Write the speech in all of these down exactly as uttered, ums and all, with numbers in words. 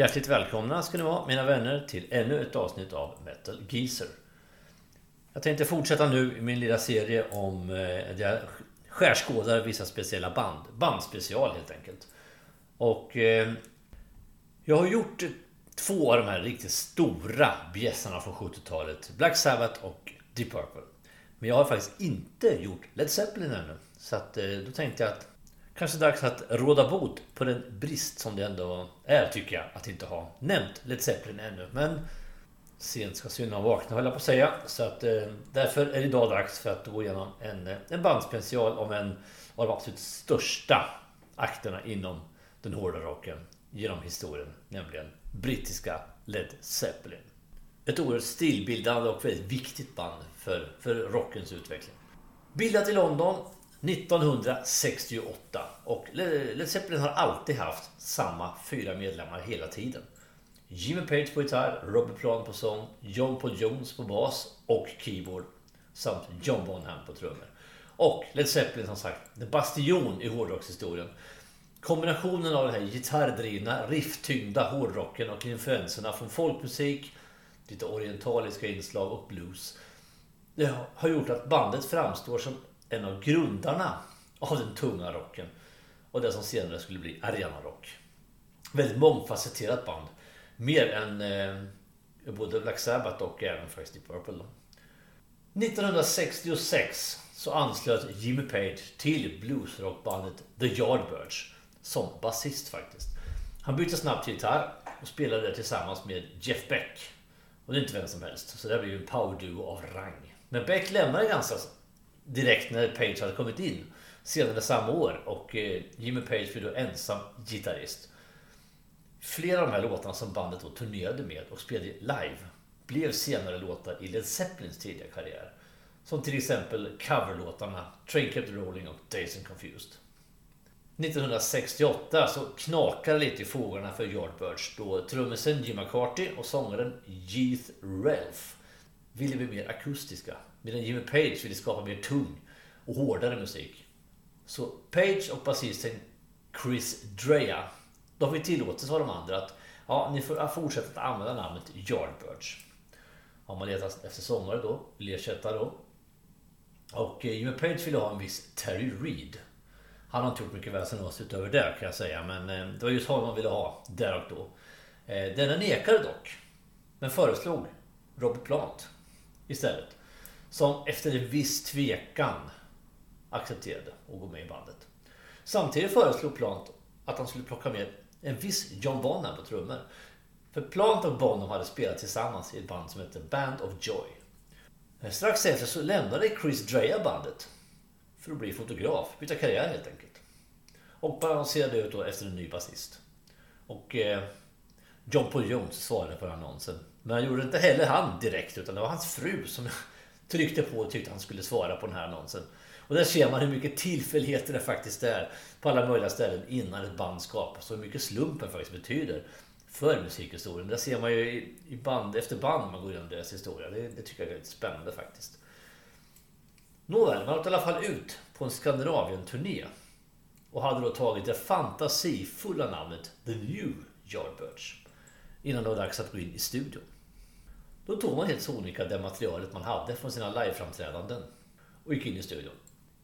Hjärtligt välkomna ska ni vara, mina vänner, till ännu ett avsnitt av MetalGeezer. Jag tänkte fortsätta nu i min lilla serie om eh, jag skärskådar vissa speciella band. Bandspecial helt enkelt. Och eh, jag har gjort två av de här riktigt stora bjässarna från sjuttiotalet. Black Sabbath och Deep Purple. Men jag har faktiskt inte gjort Led Zeppelin ännu. Så att, eh, då tänkte jag att kanske dags att råda bot på den brist som det ändå är, tycker jag, att inte ha nämnt Led Zeppelin ännu. Men sent ska synna vakna, höll jag på att säga. Så att, eh, därför är det idag dags för att gå igenom en, en bandspecial om en av de absolut största akterna inom den hårda rocken genom historien, nämligen brittiska Led Zeppelin. Ett oerhört stilbildande och väldigt viktigt band för, för rockens utveckling. Bildat i London nittonhundrasextioåtta, och Led Zeppelin har alltid haft samma fyra medlemmar hela tiden. Jimmy Page på gitarr, Robert Plant på sång, John Paul Jones på bas och keyboard samt John Bonham på trummor. Och Led Zeppelin, som sagt, den bastion i hårdrockshistorien. Kombinationen av den här gitarrdrivna, rifftyngda hårdrocken och influenserna från folkmusik, lite orientaliska inslag och blues, det har gjort att bandet framstår som en av grundarna av den tunga rocken och det som senare skulle bli arenarock. Väldigt mångfacetterat band, mer än eh, både Black Sabbath och även faktiskt Deep Purple då. nittonhundrasextiosex så anslöt Jimmy Page till bluesrockbandet The Yardbirds som basist faktiskt. Han bytte snabbt till gitarr och spelade det tillsammans med Jeff Beck, och det är inte vem som helst, så det blev ju en powerduo av rang. Men Beck lämnade ganska direkt när Page hade kommit in senare samma år, och Jimmy Page blev då ensam gitarrist. Flera av de här låtarna som bandet då turnerade med och spelade live blev senare låtar i Led Zeppelins tidiga karriär, som till exempel coverlåtarna Train Kept Rolling och Dazed and Confused. nittonhundrasextioåtta så knakade lite i fogarna för Yardbirds då trummisen Jim McCarthy och sångaren Keith Relf ville bli mer akustiska, medan Jimmy Page ville skapa mer tung och hårdare musik. Så Page och basisten Chris Dreja, de fick tillåtelse av de andra att ja, ni får fortsätta att använda namnet Yardbirds. Har man letat efter sångare då, vill ersätta då. Och Jimmy Page ville ha en viss Terry Reid. Han har inte gjort mycket väsen oss utöver det, kan jag säga, men det var just honom man ville ha där och då. Denna nekade dock, men föreslog Robert Plant istället, som efter en viss tvekan accepterade att gå med i bandet. Samtidigt föreslog Plant att han skulle plocka med en viss John Bonham på trummor. För Plant och Bonham hade spelat tillsammans i ett band som hette Band of Joy. Strax efter så lämnade Chris Dreja bandet för att bli fotograf, byta karriär helt enkelt. Och balanserade ut då efter en ny basist. Och eh, John Paul Jones svarade på annonsen. Men han gjorde inte heller han direkt, utan det var hans fru som tryckte på och tyckte han skulle svara på den här annonsen. Och där ser man hur mycket tillfälligheter det faktiskt är på alla möjliga ställen innan ett band skapas, och hur mycket slumpen faktiskt betyder för musikhistorien. Där ser man ju i band efter band man går igenom deras historia. Det, det tycker jag är väldigt spännande faktiskt. Nåväl, man åt i alla fall ut på en Skandinavien-turné och hade då tagit det fantasifulla namnet The New Yardbirds innan det var dags att gå in i studion. Då tog man helt sonika det materialet man hade från sina liveframträdanden och gick in i studion.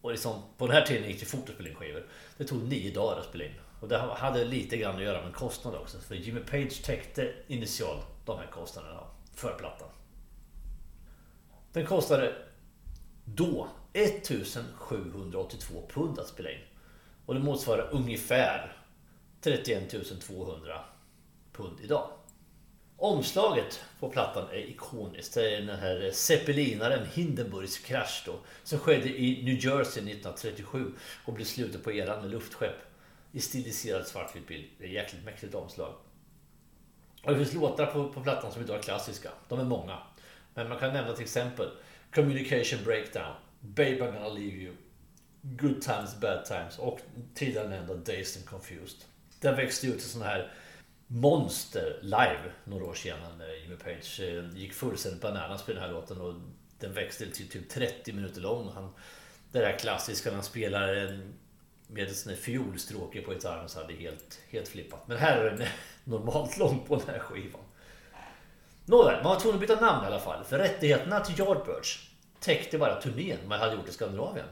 Och liksom, på den här tiden gick det fort att spela in skivor. Det tog nio dagar att spela in. Och det hade lite grann att göra med kostnader också, för Jimmy Page täckte initialt de här kostnaderna för plattan. Den kostade då sjuttonhundraåttiotvå pund att spela in. Och det motsvarar ungefär trettioettusentvåhundra pund idag. Omslaget på plattan är ikoniskt. Det är den här zeppelinaren Hindenburgs krasch då, som skedde i New Jersey nittonhundratrettiosju och blev slutet på eran med luftskepp i stiliserad svartvit bild. Det är ett jäkligt mäktigt omslag. Och det finns låtar på, på plattan som idag är klassiska. De är många. Men man kan nämna till exempel Communication Breakdown, Babe I'm Gonna Leave You, Good Times, Bad Times och tidigare nämnda Dazed and Confused. Den växte ut till sån här monster live några år senare när Jimmy Page gick fullständigt bananas på den här låten, och den växte till typ trettio minuter lång. Han, det där klassiska, han spelar en med en sån här fiolstråke på gitarren så hade det helt, helt flippat. Men här är den normalt lång på den här skivan. Nåväl, man var tvungen att byta namn i alla fall. För rättigheterna till Yardbirds täckte bara turnén man hade gjort i Skandinavien.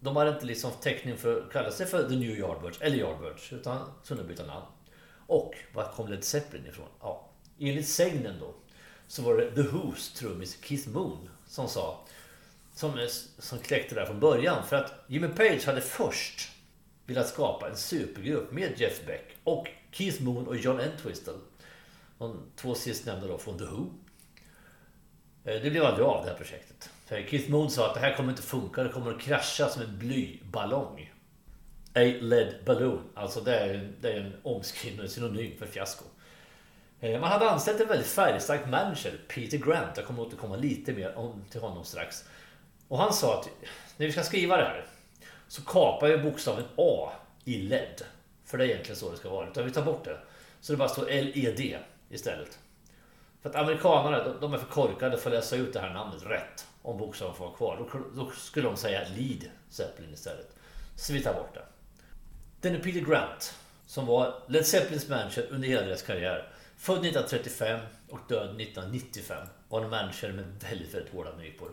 De hade inte liksom täckning för att kalla sig för The New Yardbirds eller Yardbirds, utan tvungen att byta namn. Och var kom Led Zeppelin ifrån? Ja, enligt sägnen då så var det The Who's trummis Keith Moon som sa, som, som kläckte där från början. För att Jimmy Page hade först velat skapa en supergrupp med Jeff Beck och Keith Moon och John Entwistle. De två sistnämnda då från The Who. Det blev aldrig av det här projektet. För Keith Moon sa att det här kommer inte funka, det kommer att krascha som en blyballong. A lead balloon, alltså det är, det är en omskrivning, synonym för fiasko. Man hade anställt en väldigt färgstark manager, Peter Grant. Jag kommer att återkomma lite mer om, till honom strax. Och han sa att när vi ska skriva det här så kapar vi bokstaven A i LED. För det är egentligen så det ska vara. Utan vi tar bort det. Så det bara står L E D istället. För att amerikanerna, de är för korkade för att läsa ut det här namnet rätt. Om bokstaven får vara kvar. Då, då skulle de säga Lead Zeppelin istället. Så vi tar bort det. Den är Peter Grant som var Led Zeppelins manager under hela deras karriär. Född nittonhundratrettiofem och död nittonhundranittiofem var en manager med väldigt, väldigt hårda nypor.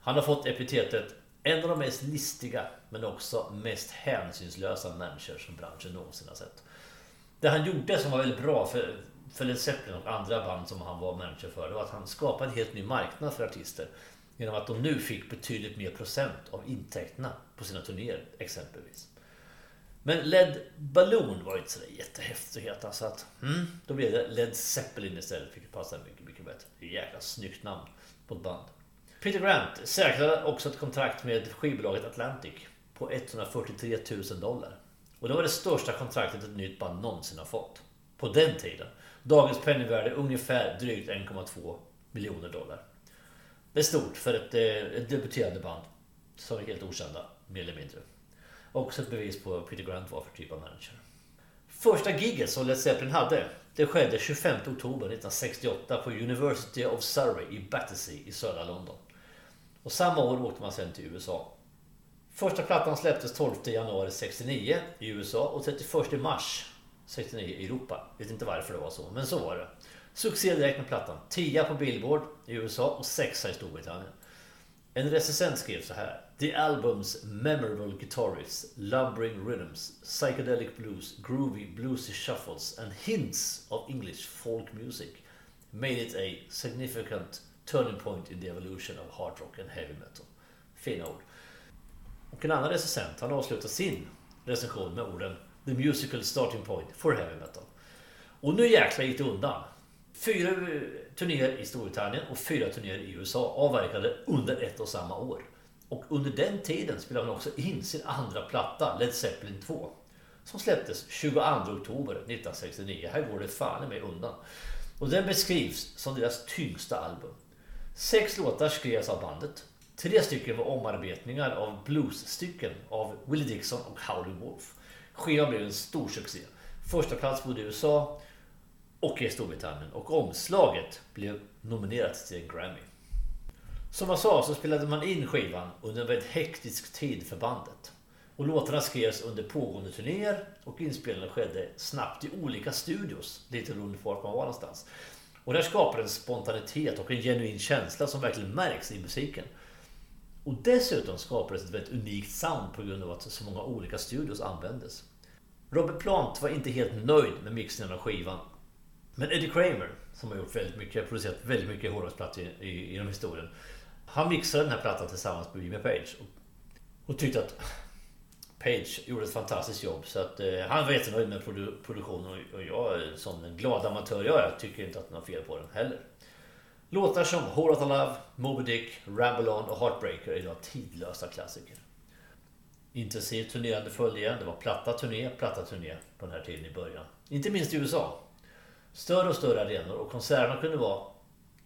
Han har fått epitetet en av de mest listiga men också mest hänsynslösa människor som branschen någonsin har sett. Det han gjorde som var väldigt bra för, för Led Zeppelin och andra band som han var manager för, det var att han skapade en helt ny marknad för artister genom att de nu fick betydligt mer procent av intäkterna på sina turnéer exempelvis. Men Led Balloon var ju inte så jättehäftigt alltså att mm, då blev det Led Zeppelin istället, vilket passade mycket, mycket bättre. Det är jäkla snyggt namn på ett band. Peter Grant säkrade också ett kontrakt med skivbolaget Atlantic på etthundrafyrtiotre tusen dollar. Och det var det största kontraktet ett nytt band någonsin har fått. På den tiden. Dagens penningvärde ungefär drygt en komma två miljoner dollar. Det är stort för ett, ett debuterande band som är helt okända, mer eller mindre. Också ett bevis på Peter Grant var för typ av manager. Första gigget som Led Zeppelin hade, det skedde tjugofemte oktober nittonhundrasextioåtta på University of Surrey i Battersea i södra London. Och samma år åkte man sedan till U S A. Första plattan släpptes tolfte januari sextionio i U S A och trettioförsta mars sextionio i Europa. Jag vet inte varför det var så, men så var det. Succé direkt med plattan. tia på Billboard i U S A och sexa i Storbritannien. En recensent skrev så här: The album's memorable guitarists, lumbering rhythms, psychedelic blues, groovy bluesy shuffles and hints of English folk music made it a significant turning point in the evolution of hard rock and heavy metal. Fina ord. Och en annan recensent, han avslutar sin recension med orden The musical starting point for heavy metal. Och nu jäkla gick det undan. Fyra turnéer i Storbritannien och fyra turnéer i U S A avverkade under ett och samma år. Och under den tiden spelade han också in sin andra platta, Led Zeppelin två, som släpptes tjugoandra oktober nittonhundrasextionio. Här går det fan med undan. Och den beskrivs som deras tyngsta album. Sex låtar skrevs av bandet. Tre stycken var omarbetningar av bluesstycken av Willie Dixon och Howlin' Wolf. Skivan blev en stor succé. Första plats både i U S A och i Storbritannien. Och omslaget blev nominerat till en Grammy. Som jag sa så spelade man in skivan under en väldigt hektisk tid för bandet. Och låtarna skrevs under pågående turnéer och inspelningen skedde snabbt i olika studios, lite beroende på vart man var någonstans. Och det skapade en spontanitet och en genuin känsla som verkligen märks i musiken. Och dessutom skapades ett väldigt unikt sound på grund av att så många olika studios användes. Robert Plant var inte helt nöjd med mixningen av skivan. Men Eddie Kramer, som har gjort väldigt mycket, producerat väldigt mycket hårdrocksplattor i, i den historien, han mixade den här plattan tillsammans med Jimmy Page och, och tyckte att Page gjorde ett fantastiskt jobb. Så att eh, han var jättenöjd med produ- produktionen och, och jag som en glad amatör jag är, tycker inte att den har fel på den heller. Låtar som Whole Outta Love, Moby Dick, Ramble On och Heartbreaker är idag tidlösa klassiker. Intensiv turnerande följde, det var platta turné, platta turné på den här tiden i början. Inte minst i U S A. Större och större arenor och konserterna kunde vara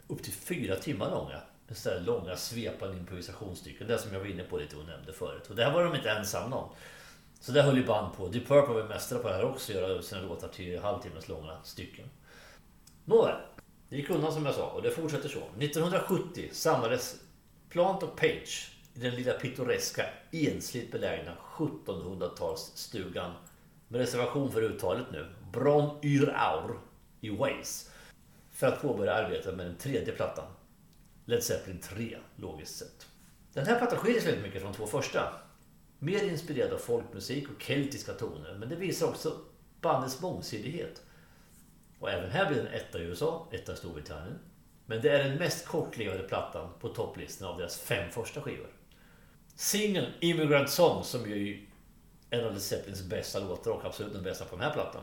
upp till fyra timmar långa. Istället långa svepande improvisationsstycken, det som jag var inne på lite och nämnde förut. Och det här var de inte ensamma om. Så det höll ju band på. Deep Purple var mästare på det här också, göra sina låtar till halvtimmes långa stycken. Nåväl, det gick undan som jag sa och det fortsätter så. nittonhundrasjuttio samlades Plant och Page i den lilla pittoreska, ensligt belägna sjuttonhundratals-stugan med reservation för uttalet nu, Bron yr Aur i Wales, för att påbörja arbeta med den tredje plattan, Led Zeppelin tre, logiskt sett. Den här plattan skiljer sig väldigt mycket från två första, mer inspirerad av folkmusik och keltiska toner, men det visar också bandets mångsidighet. Och även här blir den etta i U S A, etta i Storbritannien. Men det är den mest kortlivade plattan på topplistan av deras fem första skivor. Singeln Immigrant Song, som ju är en av Led Zeppelins bästa låtar och absolut den bästa på den här plattan,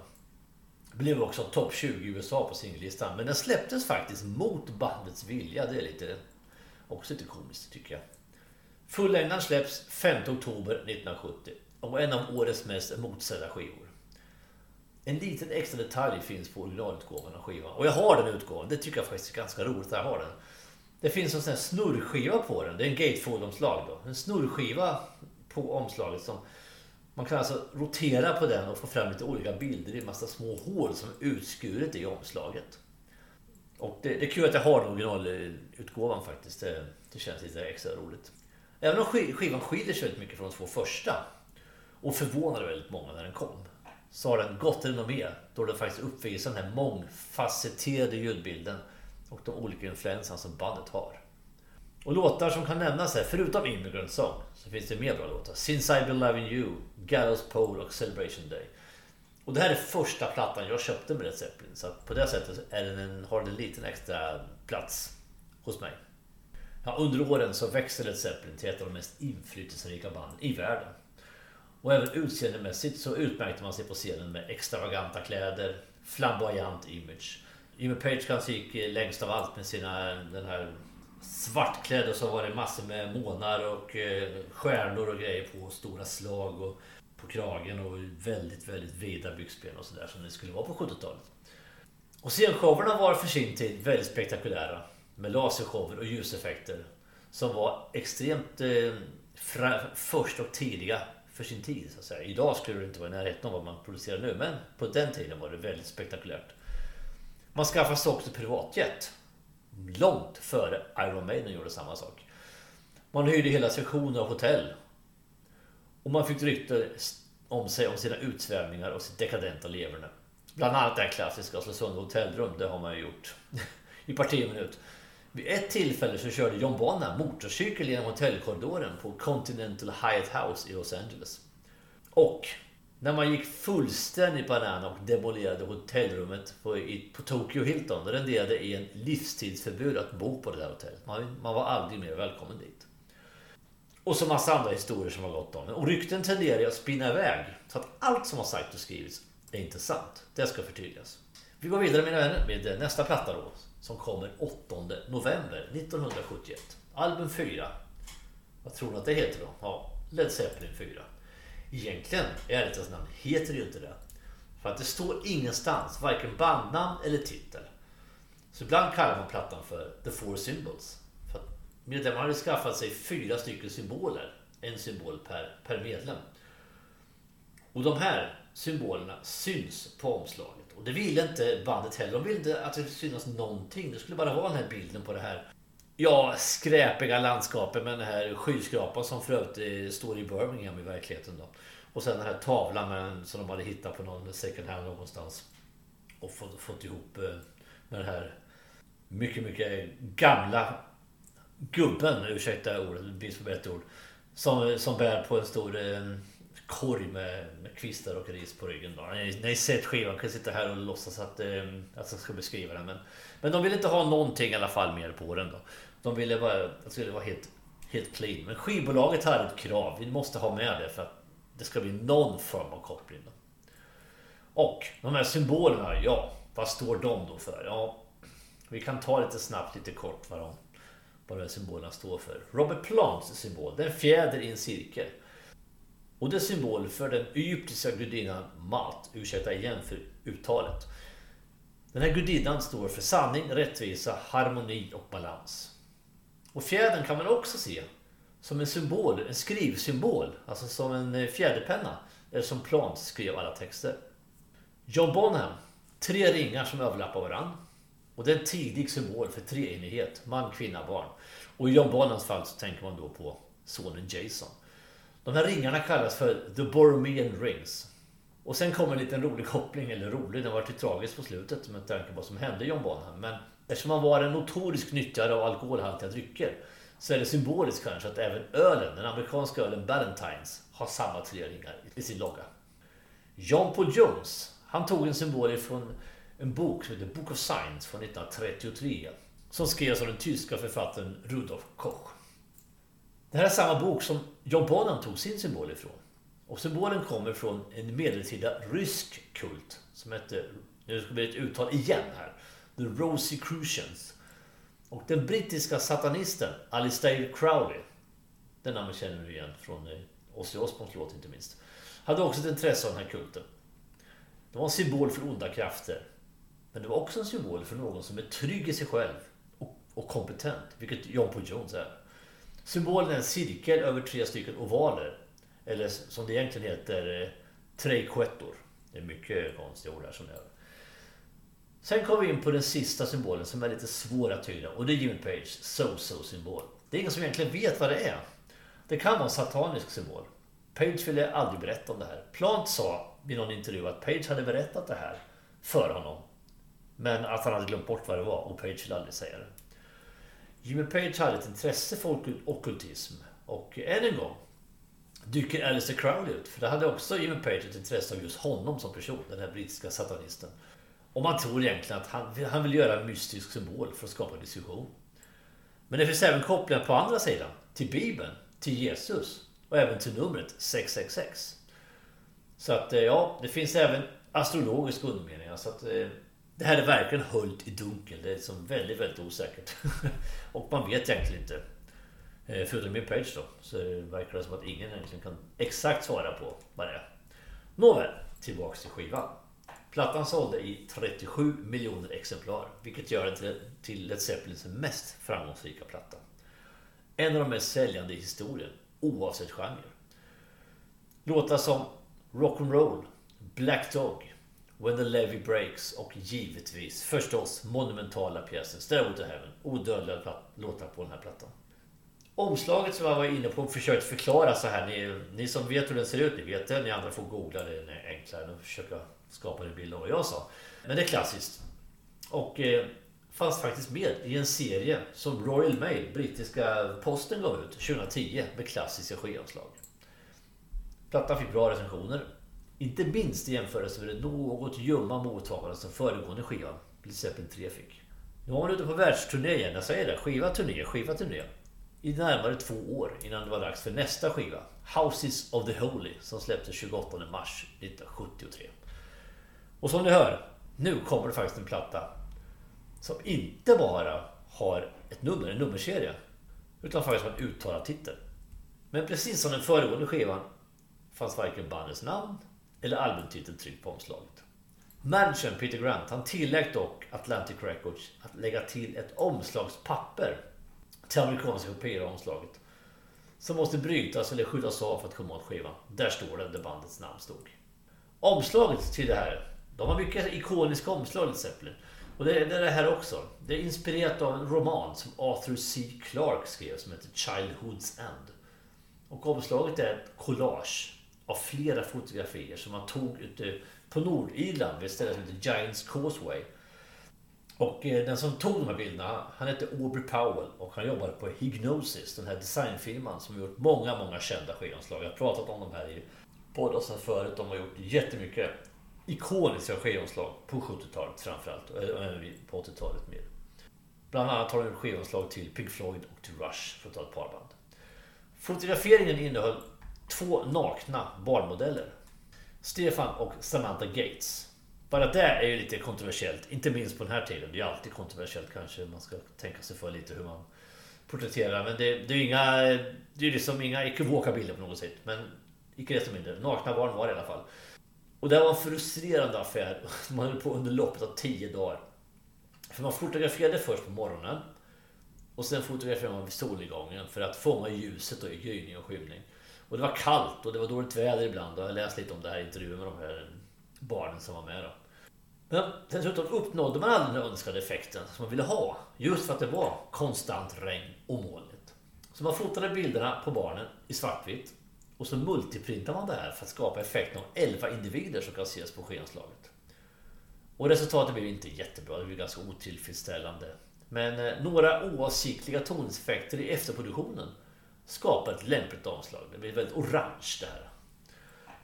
blev också topp tjugo i U S A på singellistan. Men den släpptes faktiskt mot bandets vilja, det är lite, också lite komiskt tycker jag. Fullängdaren släpps femte oktober nittonhundrasjuttio och en av årets mest motsedda skivor. En liten extra detalj finns på originalutgåvan av skivan. Och jag har den utgåvan. Det tycker jag faktiskt är ganska roligt att jag har den. Det finns en sån här snurrskiva på den. Det är en gatefold-omslag då. En snurrskiva på omslaget som man kan alltså rotera på den och få fram lite olika bilder i en massa små hål som är utskuret i omslaget. Och det, det är kul att jag har den originalutgåvan faktiskt. Det, det känns lite extra roligt. Även om skivan skiljer sig väldigt mycket från de två första och förvånade väldigt många när den kom, så har den gott renommé då den faktiskt uppvisar den här mångfacetterade ljudbilden och de olika influenser som bandet har. Och låtar som kan nämnas här, förutom Immigrant Song, så finns det mer bra låtar. Since I've Been Loving You, Gallows Pole och Celebration Day. Och det här är första plattan jag köpte med Led Zeppelin, så på det sättet är den en, har den en liten extra plats hos mig. Ja, under åren så växer Led Zeppelin till ett av de mest inflytelserika banden i världen. Och även utseendemässigt så utmärkte man sig på scenen med extravaganta kläder, flamboyant image. Jimmy Page kanske gick längst av allt med sina, den här svartkläder som var det massor med månar och stjärnor och grejer på, stora slag och på kragen och väldigt, väldigt vida byxben och sådär som det skulle vara på sjuttiotalet. Och scenshowerna var för sin tid väldigt spektakulära med lasershower och ljuseffekter som var extremt eh, fra, först och tidiga för sin tid, så att säga. Idag skulle det inte vara i närheten av vad man producerar nu, men på den tiden var det väldigt spektakulärt. Man skaffade sig också privatjet långt före Iron Maiden gjorde samma sak. Man hyrde hela sektioner av hotell och man fick rykte om sig om sina utsvävningar och sitt dekadenta leverne. Bland annat det här klassiska slå sönder hotellrum, det har man ju gjort i partiminut. Vid ett tillfälle så körde John Bonham motorcykel genom hotellkorridoren på Continental Hyatt House i Los Angeles. Och när man gick fullständigt banana och demolerade hotellrummet på, i, på Tokyo Hilton, det renderade i en livstidsförbud att bo på det där hotellet. Man, man var aldrig mer välkommen dit. Och så massa andra historier som har gått om. Och rykten tenderar att spinna iväg, så att allt som har sagt och skrivits är inte sant. Det ska förtydligas. Vi går vidare, mina vänner, med nästa platta då, som kommer åttonde november nittonhundrasjuttioett. Album fyra. Vad tror ni att det heter då? Ja, Led Zeppelin fyra. Egentligen, i ärlighetens namn, heter det ju inte det. För att det står ingenstans, varken bandnamn eller titel. Så ibland kallar man plattan för The Four Symbols. För att medlemmarna hade skaffat sig fyra stycken symboler. En symbol per, per medlem. Och de här symbolerna syns på omslaget. Och det ville inte bandet heller. De ville inte att det synas någonting. Det skulle bara vara den här bilden på det här, ja, skräpiga landskapet med den här skyskrapan som för övrigt står i Birmingham i verkligheten då. Och sen den här tavlan med, som de hade hittat på någon second hand någonstans och fått, fått ihop med den här mycket, mycket gamla gubben, ursäkta ordet, det finns för bättre ord, som, som bär på en stor korg med, med kvistar och ris på ryggen då. Ni har sett skivan, kan sitta här och låtsas att, eh, att jag ska beskriva den, men, men de ville inte ha någonting i alla fall mer på den då. De ville bara att det skulle vara helt, helt clean. Men skivbolaget hade ett krav, vi måste ha med det för att det ska bli någon form av koppling då. Och de här symbolerna, ja, vad står de då för? Ja, vi kan ta lite snabbt, lite kort vad de, vad de här symbolerna står för. Robert Plants symbol, det är en fjäder i en cirkel. Och det är symbol för den egyptiska gudinnan Mat, ursäkta igen för uttalet. Den här gudinnan står för sanning, rättvisa, harmoni och balans. Och fjädern kan man också se som en symbol, en skrivsymbol, alltså som en fjäderpenna, eller som Plant skrev alla texter. John Bonham, tre ringar som överlappar varann. Och det är en tidig symbol för treenighet, man, kvinna, barn. Och i John Bonhams fall så tänker man då på sonen Jason. De här ringarna kallas för The Borromean Rings. Och sen kommer en liten rolig koppling, eller rolig, den var till tragiskt på slutet med tanke på vad som hände John Bonham. Men eftersom han var en notorisk nyttjare av alkoholhaltiga drycker så är det symboliskt kanske att även ölen, den amerikanska ölen Ballantines, har samma tre ringar i sin logga. John Paul Jones, han tog en symbol från en bok som heter Book of Signs från nittonhundratrettiotre som skrevs av den tyska författaren Rudolf Koch. Det här är samma bok som John Bonham tog sin symbol ifrån. Och symbolen kommer från en medeltida rysk kult som hette, nu ska det bli ett uttal igen här, The Rosicrucians. Och den brittiska satanisten Aleister Crowley, den namn känner du igen från Ozzy Osbournes låt inte minst, hade också ett intresse av den här kulten. Det var en symbol för onda krafter, men det var också en symbol för någon som är trygg i sig själv och, och kompetent, vilket John Paul Jones är. Symbolen är en cirkel över tre stycken ovaler, eller som det egentligen heter, trequettor. Det är mycket konstiga ord här som det är. Sen kommer vi in på den sista symbolen som är lite svår att tyda, och det är Jimmy Page so-so-symbol. Det är ingen som egentligen vet vad det är. Det kan vara en satanisk symbol. Page ville aldrig berätta om det här. Plant sa vid någon intervju att Page hade berättat det här för honom, men att han hade glömt bort vad det var och Page ville aldrig säga det. Jimmy Page hade ett intresse för ockultism, och än en gång dyker Aleister Crowley ut, för det hade också Jimmy Page ett intresse av just honom som person, den här brittiska satanisten. Och man tror egentligen att han vill, han vill göra en mystisk symbol för att skapa diskussion. Men det finns även kopplingar på andra sidan, till Bibeln, till Jesus och även till numret sex sex sex. Så att ja, det finns även astrologiska undermeningar, så att eh, det här är verkligen höljt i dunkel. Det är som väldigt, väldigt osäkert. Och man vet egentligen inte. Eh, förutom min page då, så det verkar det som att ingen egentligen kan exakt svara på vad det är. Nåväl, tillbaks till skivan. Plattan sålde i trettiosju miljoner exemplar, vilket gör den till Led Zeppelins mest framgångsrika platta. En av de mest säljande i historien, oavsett genre. Låtar som Rock'n'Roll, Black Dog, When the Levee Breaks och givetvis förstås monumentala pjäsen Stairway to Heaven, odödliga låtar på den här plattan. Omslaget som jag var inne på och försökt förklara så här, ni, ni som vet hur den ser ut, ni vet det, ni andra får googla det, det är enklare och försöka skapa en bild av vad jag sa. Men det är klassiskt. Och eh, fanns faktiskt med i en serie som Royal Mail, brittiska posten, gav ut tjugohundratio med klassiska skivomslag. Plattan fick bra recensioner, inte minst i jämförelse med det något ljumma mottagande som föregående skivan, till exempel tre fick. Nu var man ute på världsturné igen, jag säger det, skiva turné, skiva turné. I närmare två år innan det var dags för nästa skiva, Houses of the Holy, som släpptes tjugoåttonde mars nittonhundrasjuttiotre. Och som ni hör, nu kommer det faktiskt en platta som inte bara har ett nummer, en nummerserie, utan faktiskt har en uttalad titel. Men precis som den föregående skivan fanns varken bandets namn eller albumtiteln tryckt på omslaget. Managern Peter Grant, han tillät dock Atlantic Records att lägga till ett omslagspapper till amerikanska kopior av omslaget som måste brytas eller skyddas av för att komma åt skivan. Där står det, där bandets namn stod. Omslaget till det här, de har mycket ikoniska omslag Led Zeppelin. Och det är det här också. Det är inspirerat av en roman som Arthur C. Clarke skrev som heter Childhood's End. Och omslaget är ett collage av flera fotografier som man tog ute på Nordirland vid ett ställe som heter Giant's Causeway. Och den som tog de här bilderna, han hette Aubrey Powell och han jobbade på Hipgnosis, den här designfirman som har gjort många, många kända skivomslag. Jag har pratat om de här i podden förut, de har gjort jättemycket ikoniska skivomslag på sjuttiotalet framförallt, och även på åttiotalet mer. Bland annat har de gjort skivomslag till Pink Floyd och till Rush för att ta ett par band. Fotograferingen innehöll två nakna barnmodeller, Stefan och Samantha Gates. Bara det är ju lite kontroversiellt, inte minst på den här tiden. Det är alltid kontroversiellt kanske, man ska tänka sig för lite hur man porträtterar. Men det, det är ju inga, det är liksom inga ekivoka bilder på något sätt. Men icke desto mindre, nakna barn var i alla fall. Och det var en frustrerande affär, man höll på under loppet av tio dagar. För man fotograferade först på morgonen och sen fotograferade man vid solnedgången för att fånga ljuset och gryning och skymning. Och det var kallt och det var dåligt väder ibland, och jag läste lite om det här i intervjuer med de här barnen som var med då. Men dessutom uppnådde man aldrig den önskade effekten som man ville ha, just för att det var konstant regn och molnigt. Så man fotade bilderna på barnen i svartvitt och så multiprintade man det här för att skapa effekten av elva individer som kan ses på skenslaget. Och resultatet blev inte jättebra, det blev ganska otillfredsställande. Men några oavsiktliga toneffekter i efterproduktionen skapade ett lämpligt omslag. Det blev väldigt orange det här.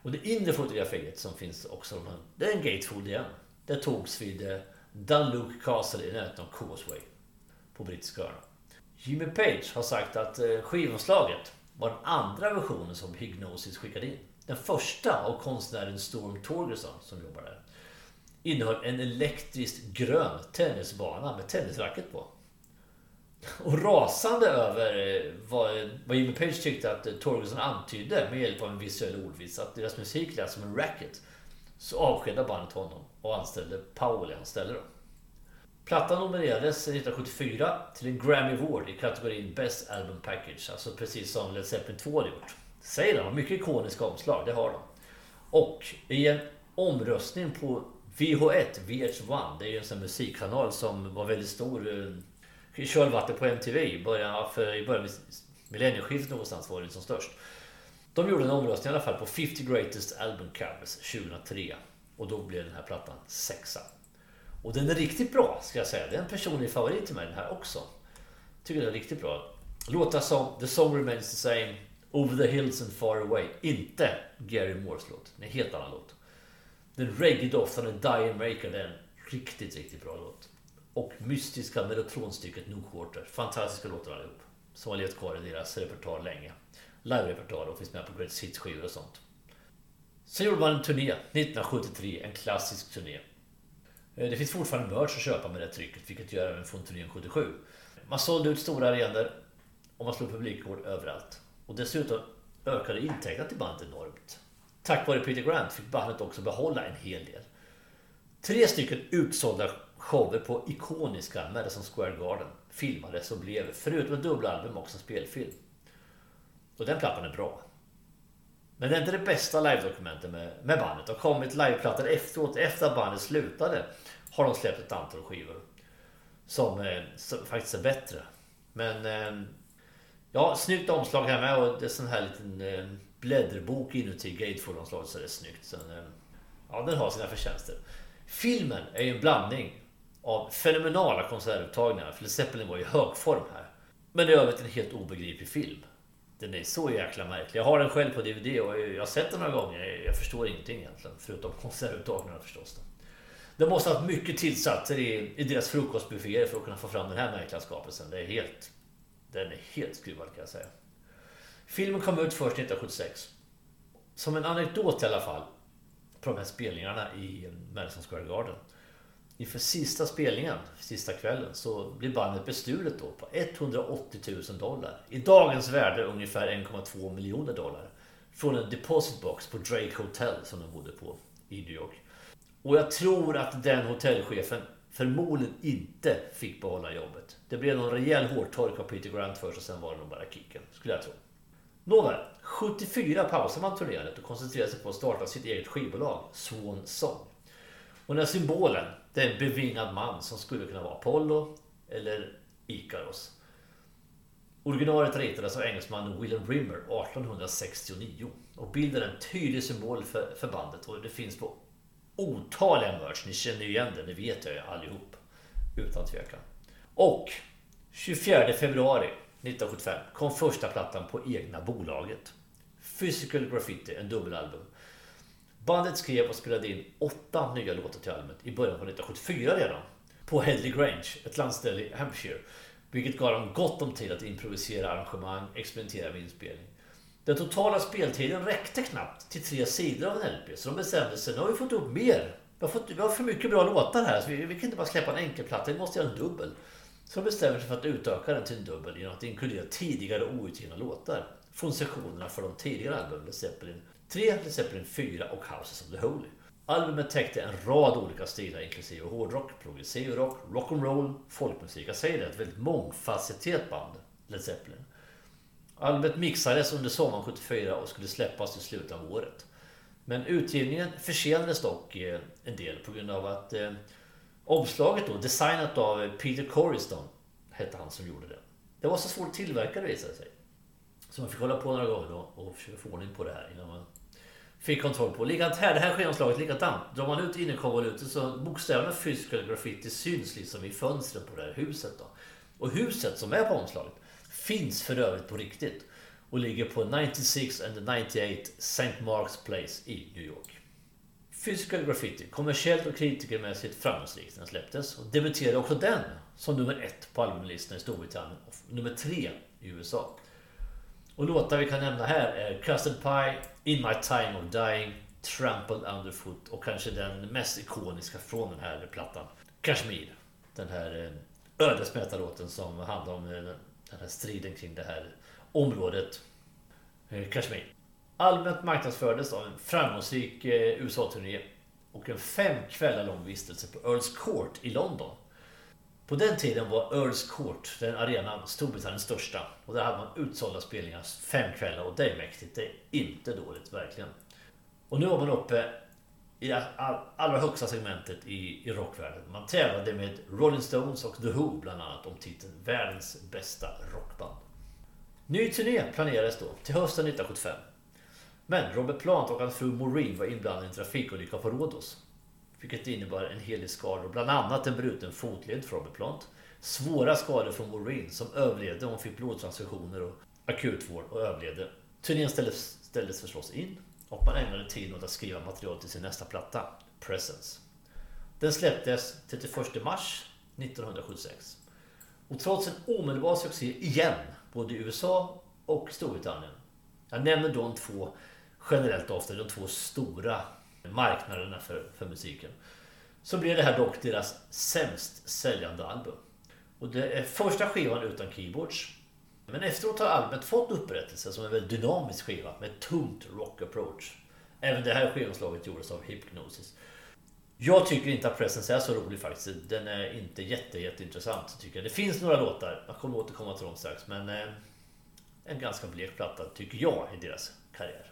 Och det inre fotograferiet som finns också, det är en gatefold igen. Det togs vid Dunluce Castle i närheten av Causeway på brittiska öarna. Jimmy Page har sagt att skivomslaget var den andra versionen som Hipgnosis skickade in. Den första av konstnären Storm Thorgerson som jobbar där innehöll en elektriskt grön tennisbana med tennisracket på. Och rasande över vad, vad Jimmy Page tyckte att Thorgerson antydde med hjälp av en visuell ordvits att deras musik lät som en racket, så avskedade bandet honom och anställde Paul anställde dem. Plattan nominerades nittonhundrasjuttiofyra till en Grammy Award i kategorin Best Album Package, alltså precis som Led Zeppelin två hade gjort. Säger de, mycket ikoniska omslag, det har de. Och i en omröstning på V H ett, V H ett, det är ju en sån musikkanal som var väldigt stor i kölvatten på M T V i början, för i början millennieskiftet någonstans var det som störst. De gjorde en omröstning i alla fall på femtio Greatest Album Covers tjugohundratre och då blev den här plattan sexa. Och den är riktigt bra, ska jag säga. Det är en personlig favorit till mig den här också. Tycker den är riktigt bra. Låtar som The Song Remains the Same, Over the Hills and Far Away. Inte Gary Moores låt. Det är en helt annan låt. Den reggae-doftande Diane Maker, det är en riktigt, riktigt bra låt. Och mystiska melotronstycket No Quarter. Fantastiska låtar allihop. Som har levt kvar i deras repertoar länge. Live-repertoar och finns med på Greatest Hits-skivor och sånt. Sen gjorde man en turné nittonhundrasjuttiotre, en klassisk turné. Det finns fortfarande merch att köpa med det trycket, vilket gör även från turnén sjuttiosju. Man sålde ut stora arenor och man slog publikrekord överallt. Och dessutom ökade intäkterna till bandet enormt. Tack vare Peter Grant fick bandet också behålla en hel del. Tre stycken utsålda shower på ikoniska Madison Square Garden filmades och blev, förutom ett dubbelalbum, också en spelfilm. Och den plattan är bra. Men det är inte det bästa live-dokumenten med, med bandet. Det har kommit liveplattor efteråt. Efter att bandet slutade har de släppt ett antal skivor som, som faktiskt är bättre. Men ja, snyggt omslag här med. Och det är sån här liten blädderbok inuti gatefold-omslaget, så det är snyggt. Så, ja, den har sina förtjänster. Filmen är ju en blandning av fenomenala konsertupptagningar. För Zeppelin var ju högform här. Men det är övrigt en helt obegriplig film. Den är så jäkla märklig. Jag har den själv på D V D och jag har sett den några gånger. Jag förstår ingenting egentligen, förutom konsertupptagningarna förstås. De måste ha haft mycket tillsatser i, i deras frukostbufféer för att kunna få fram den här märkliga skapelsen. Det är helt, den är helt skruvad, kan jag säga. Filmen kom ut först nittonhundrasjuttiosex. Som en anekdot i alla fall på de här spelningarna i Madison Square Garden. Inför sista spelningen, sista kvällen, så blir bandet bestulet då på hundraåttio tusen dollar. I dagens värde ungefär en komma två miljoner dollar. Från en deposit box på Drake Hotel som de bodde på i New York. Och jag tror att den hotellchefen förmodligen inte fick behålla jobbet. Det blev någon rejäl hårtork av Peter Grant först och sen var det nog bara kicken, skulle jag tro. Nåväl, sjuttiofyra pausar man turnerat och koncentrerade sig på att starta sitt eget skivbolag, Swan Song. Och den här symbolen, det är en bevingad man som skulle kunna vara Apollo eller Icarus. Originalet ritades av engelsmannen William Rimmer artonhundrasextionio. Och bilden är en tydlig symbol för, för bandet. Och det finns på otaliga merch. Ni känner ju igen det, det vet jag allihop. Utan tvekan. Och tjugofjärde februari nittonhundrasjuttiofem kom första plattan på egna bolaget. Physical Graffiti, en dubbelalbum. Bandet skrev och spelade in åtta nya låtar till albumet i början av nittonhundrasjuttiofyra redan. På Hedley Grange, ett landställe i Hampshire. Vilket gav dem gott om tid att improvisera arrangemang, experimentera med inspelning. Den totala speltiden räckte knappt till tre sidor av en L P. Så de bestämde sig, nu har vi fått upp mer. Vi har, fått, vi har för mycket bra låtar här, så vi, vi kan inte bara släppa en enkelplatta, vi måste göra en dubbel. Så de bestämde sig för att utöka den till en dubbel genom att inkludera tidigare outgivna låtar. Från sessionerna för de tidigare albumen, Zeppelin tre, Zeppelin fyra och Houses of the Holy. Albumet täckte en rad olika stilar, inklusive hårdrock, progressiv rock, rock'n'roll, folkmusik. Jag säger det, ett väldigt mångfacetterat band, Led Zeppelin. Albumet mixades under sommaren sjuttiofyra och skulle släppas i slutet av året. Men utgivningen försenades dock en del på grund av att eh, omslaget då, designat av Peter Coriston, hette han som gjorde det. Det var så svårt att tillverka, det visade sig. Så man fick hålla på några gånger då och försöka få ordning på det här innan man fick kontroll på. Likadant här, det här skönslaget, likadant. Drar man ut innerkonvolutet så bokstäverna physical graffiti syns liksom i fönstren på det här huset då. Och huset som är på omslaget finns för övrigt på riktigt och ligger på nittiosex and nittioåtta Saint Mark's Place i New York. Physical graffiti, kommersiellt och kritikermässigt framgångsrikt, den släpptes och debuterade också den som nummer ett på albumlistan i Storbritannien och nummer tre i U S A. Och låtar vi kan nämna här är Custard Pie, In My Time of Dying, Trampled Underfoot och kanske den mest ikoniska från den här plattan, Kashmir. Den här ödesmätta låten som handlar om den här striden kring det här området, Kashmir. Allmänt marknadsfördes av en framgångsrik U S A-turné och en fem kvällar lång vistelse på Earls Court i London. På den tiden var Earls Court, den arenan, Storbritanniens största. Och där hade man utsålda spelningar fem kvällar och det är mäktigt, det är inte dåligt verkligen. Och nu var man uppe i allra högsta segmentet i rockvärlden. Man tävlade med Rolling Stones och The Who bland annat om titeln världens bästa rockband. Ny turné planerades då till hösten nittonhundrasjuttiofem. Men Robert Plant och hans fru Maureen var inblandade i en trafikolycka på Rhodos, vilket innebär en hel del skador, bland annat en bruten fotled från Robert Plant, svåra skador från Maureen som överlevde, hon fick blodtransfusioner och akutvård och överlevde. Turnén ställdes, ställdes förstås in och man ägnade tid åt att skriva material till sin nästa platta, Presence. Den släpptes trettioförsta mars nittonhundrasjuttiosex och trots en omedelbar succé igen både i U S A och Storbritannien. Jag nämner de två generellt ofta, de två stora marknaderna för, för musiken, så blev det här dock deras sämst säljande album. Och det är första skivan utan keyboards, men efteråt har albumet fått upprättelse som en väldigt dynamisk skiva med ett tungt rock approach. Även det här skivomslaget gjordes av Hipgnosis. Jag tycker inte att Presence är så rolig faktiskt, den är inte jätte, jätteintressant tycker jag. Det finns några låtar, jag kommer återkomma till dem strax, men en ganska blek platta tycker jag i deras karriär.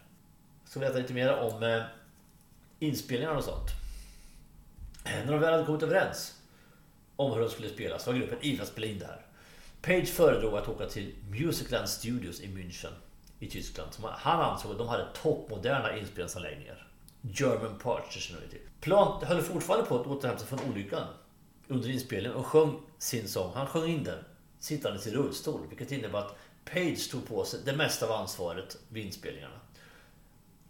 Så vi vet lite mer om inspelningar och sånt. När de väl hade kommit överens om hur de skulle spela så var gruppen ivrig att spela in det här. Page föredrog att åka till Musicland Studios i München i Tyskland. Han ansåg att de hade toppmoderna inspelningsanläggningar. German Parts. Plant höll fortfarande på att återhämta från olyckan under inspelningen och sjöng sin sång. Han sjöng in den sittandes i rullstol, vilket innebär att Page tog på sig det mesta av ansvaret vid inspelningarna.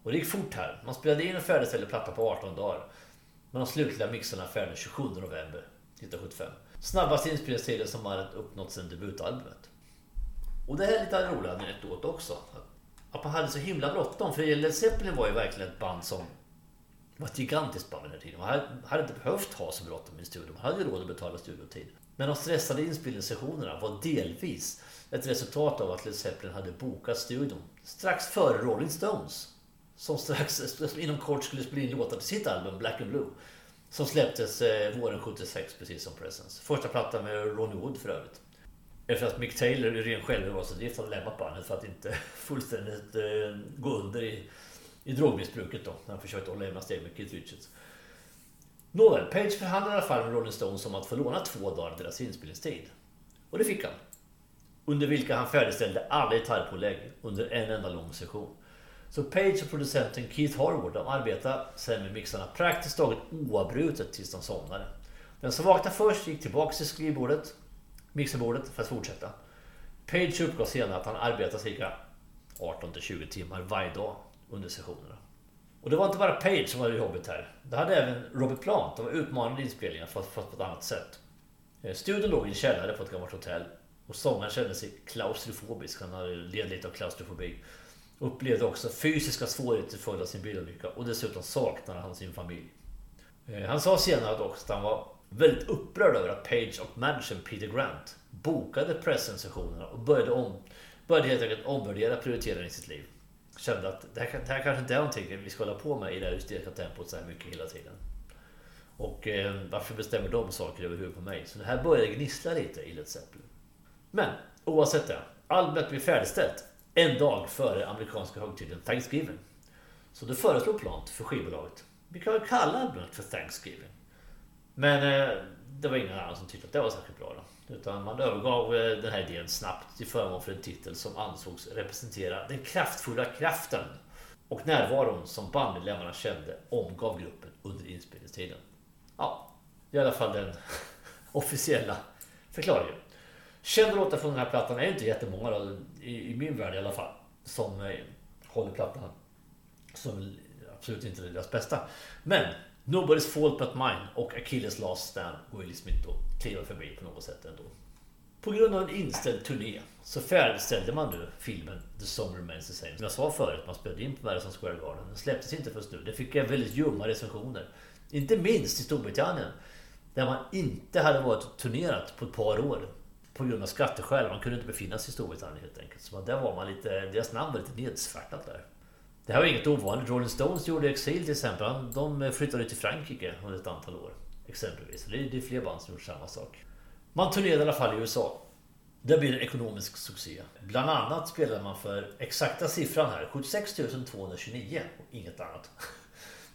Och det gick fort här. Man spelade in en färdigställd platta på arton dagar. Men de slutliga mixarna färdig tjugosjunde november nittonhundrasjuttiofem. Snabbaste inspelningstiden som hade uppnått sedan debutalbumet. Och det här är lite roligare än ett år också. Att man hade så himla bråttom. För Led Zeppelin var ju verkligen ett band som var ett gigantiskt band den här tiden. Man hade inte behövt ha så bråttom i studion. Man hade ju råd att betala studiotid. Men de stressade inspelningssessionerna var delvis ett resultat av att Led Zeppelin hade bokat studion strax före Rolling Stones, som strax inom kort skulle spela in låtar till sitt album Black and Blue som släpptes eh, våren sjuttiosex, precis som Presence. Första plattan med Ronnie Wood för övrigt. Efter att Mick Taylor i ren självbevarelsedrift hade lämnat bandet för att inte fullständigt eh, gå under i, i drogmissbruket då, när han försökte hålla hemma steg med Keith Richards. Nåväl, Page förhandlade i alla fall med Rolling Stones om att få låna två dagar deras inspelningstid. Och det fick han. Under vilka han färdigställde alla gitarrpålägg under en enda lång session. Så Page och producenten Keith Harwood, de arbetade sen med mixarna praktiskt taget oavbrutet tills de somnade. Den som vaknade först gick tillbaka till skrivbordet, mixerbordet, för att fortsätta. Page uppgav senare att han arbetade cirka arton till tjugo timmar varje dag under sessionerna. Och det var inte bara Page som hade jobbet här. Det hade även Robert Plant, de var utmanande inspelningar fast på ett annat sätt. Studion låg i en källare på ett gammalt hotell och sångaren kände sig klaustrofobisk, han hade led lite av klaustrofobi. Upplevde också fysiska svårigheter för av sin bilolycka och dessutom saknade han sin familj. Han sa senare också att han var väldigt upprörd över att Page och managern Peter Grant bokade pressensessionerna och började, om, började helt enkelt omvärdera prioriteringar i sitt liv. Kände att det här, det här kanske inte är någonting vi ska hålla på med i det här hysteriska tempot så här mycket hela tiden. Och eh, varför bestämmer de saker över huvud på mig? Så det här började gnissla lite i Led Zeppelin. Men oavsett det, albumet blir färdigställt en dag före amerikanska högtiden Thanksgiving. Så det föreslog Plant för skivbolaget. Vi kan kalla albumet för Thanksgiving. Men eh, det var ingen annan som tyckte att det var särskilt bra då. Utan man övergav den här idén snabbt till förmån för en titel som ansågs representera den kraftfulla kraften och närvaron som bandmedlemmarna kände omgav gruppen under inspelningstiden. Ja, i alla fall den officiella förklaringen. Kända låtar från den här plattan är inte jättemånga, i, i min värld i alla fall, som eh, håller plattan som absolut inte är deras bästa. Men Nobody's Fault But Mine och Achilles Last Stand går ju liksom inte att kliva förbi på något sätt ändå. På grund av en inställd turné så färdigställde man nu filmen The Song Remains the Same. Som jag sa förut, man spelade in på Madison Square Garden. Den släpptes inte först nu. Det fick en väldigt ljumma recensioner. Inte minst i Storbritannien, där man inte hade varit turnerat på ett par år. På grund av skatteskäl, man kunde inte befinna sig i Storbritannien helt enkelt. Så där var man lite, deras namn var lite nedsvärtat där. Det här var inget ovanligt. Rolling Stones gjorde exil till exempel. De flyttade till Frankrike under ett antal år, exempelvis. Det är, det är fler band som gjort samma sak. Man turnerade i alla fall i U S A. Det blev en ekonomisk succé. Bland annat spelade man för exakta siffran här, sjuttiosex tusen tvåhundratjugonio och inget annat.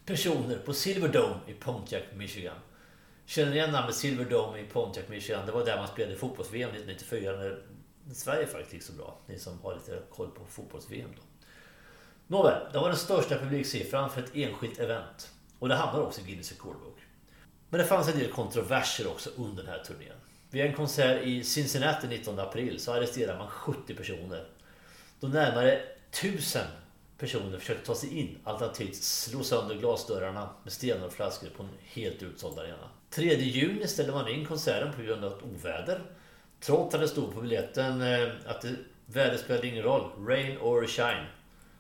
Personer på Silverdome i Pontiac, Michigan. Känner ni igen namnet Silverdome i Pontiac, Michigan? Det var där man spelade fotbolls-V M nittiofyra när Sverige faktiskt gick så bra. Ni som har lite koll på fotbolls-V M då. Nåväl, det var den största publiksiffran för ett enskilt event. Och det hamnade också i Guinness rekordbok. Men det fanns en del kontroverser också under den här turnén. Vid en konsert i Cincinnati nittonde april så arresterade man sjuttio personer. Då närmare tusen personer försökte ta sig in, alternativt slå sönder glasdörrarna med stenar och flaskor på en helt utsåld arena. tredje juni ställde man in konserten på grund av ett oväder. Trots att det stod på biljetten att det, vädret spelade ingen roll, rain or shine.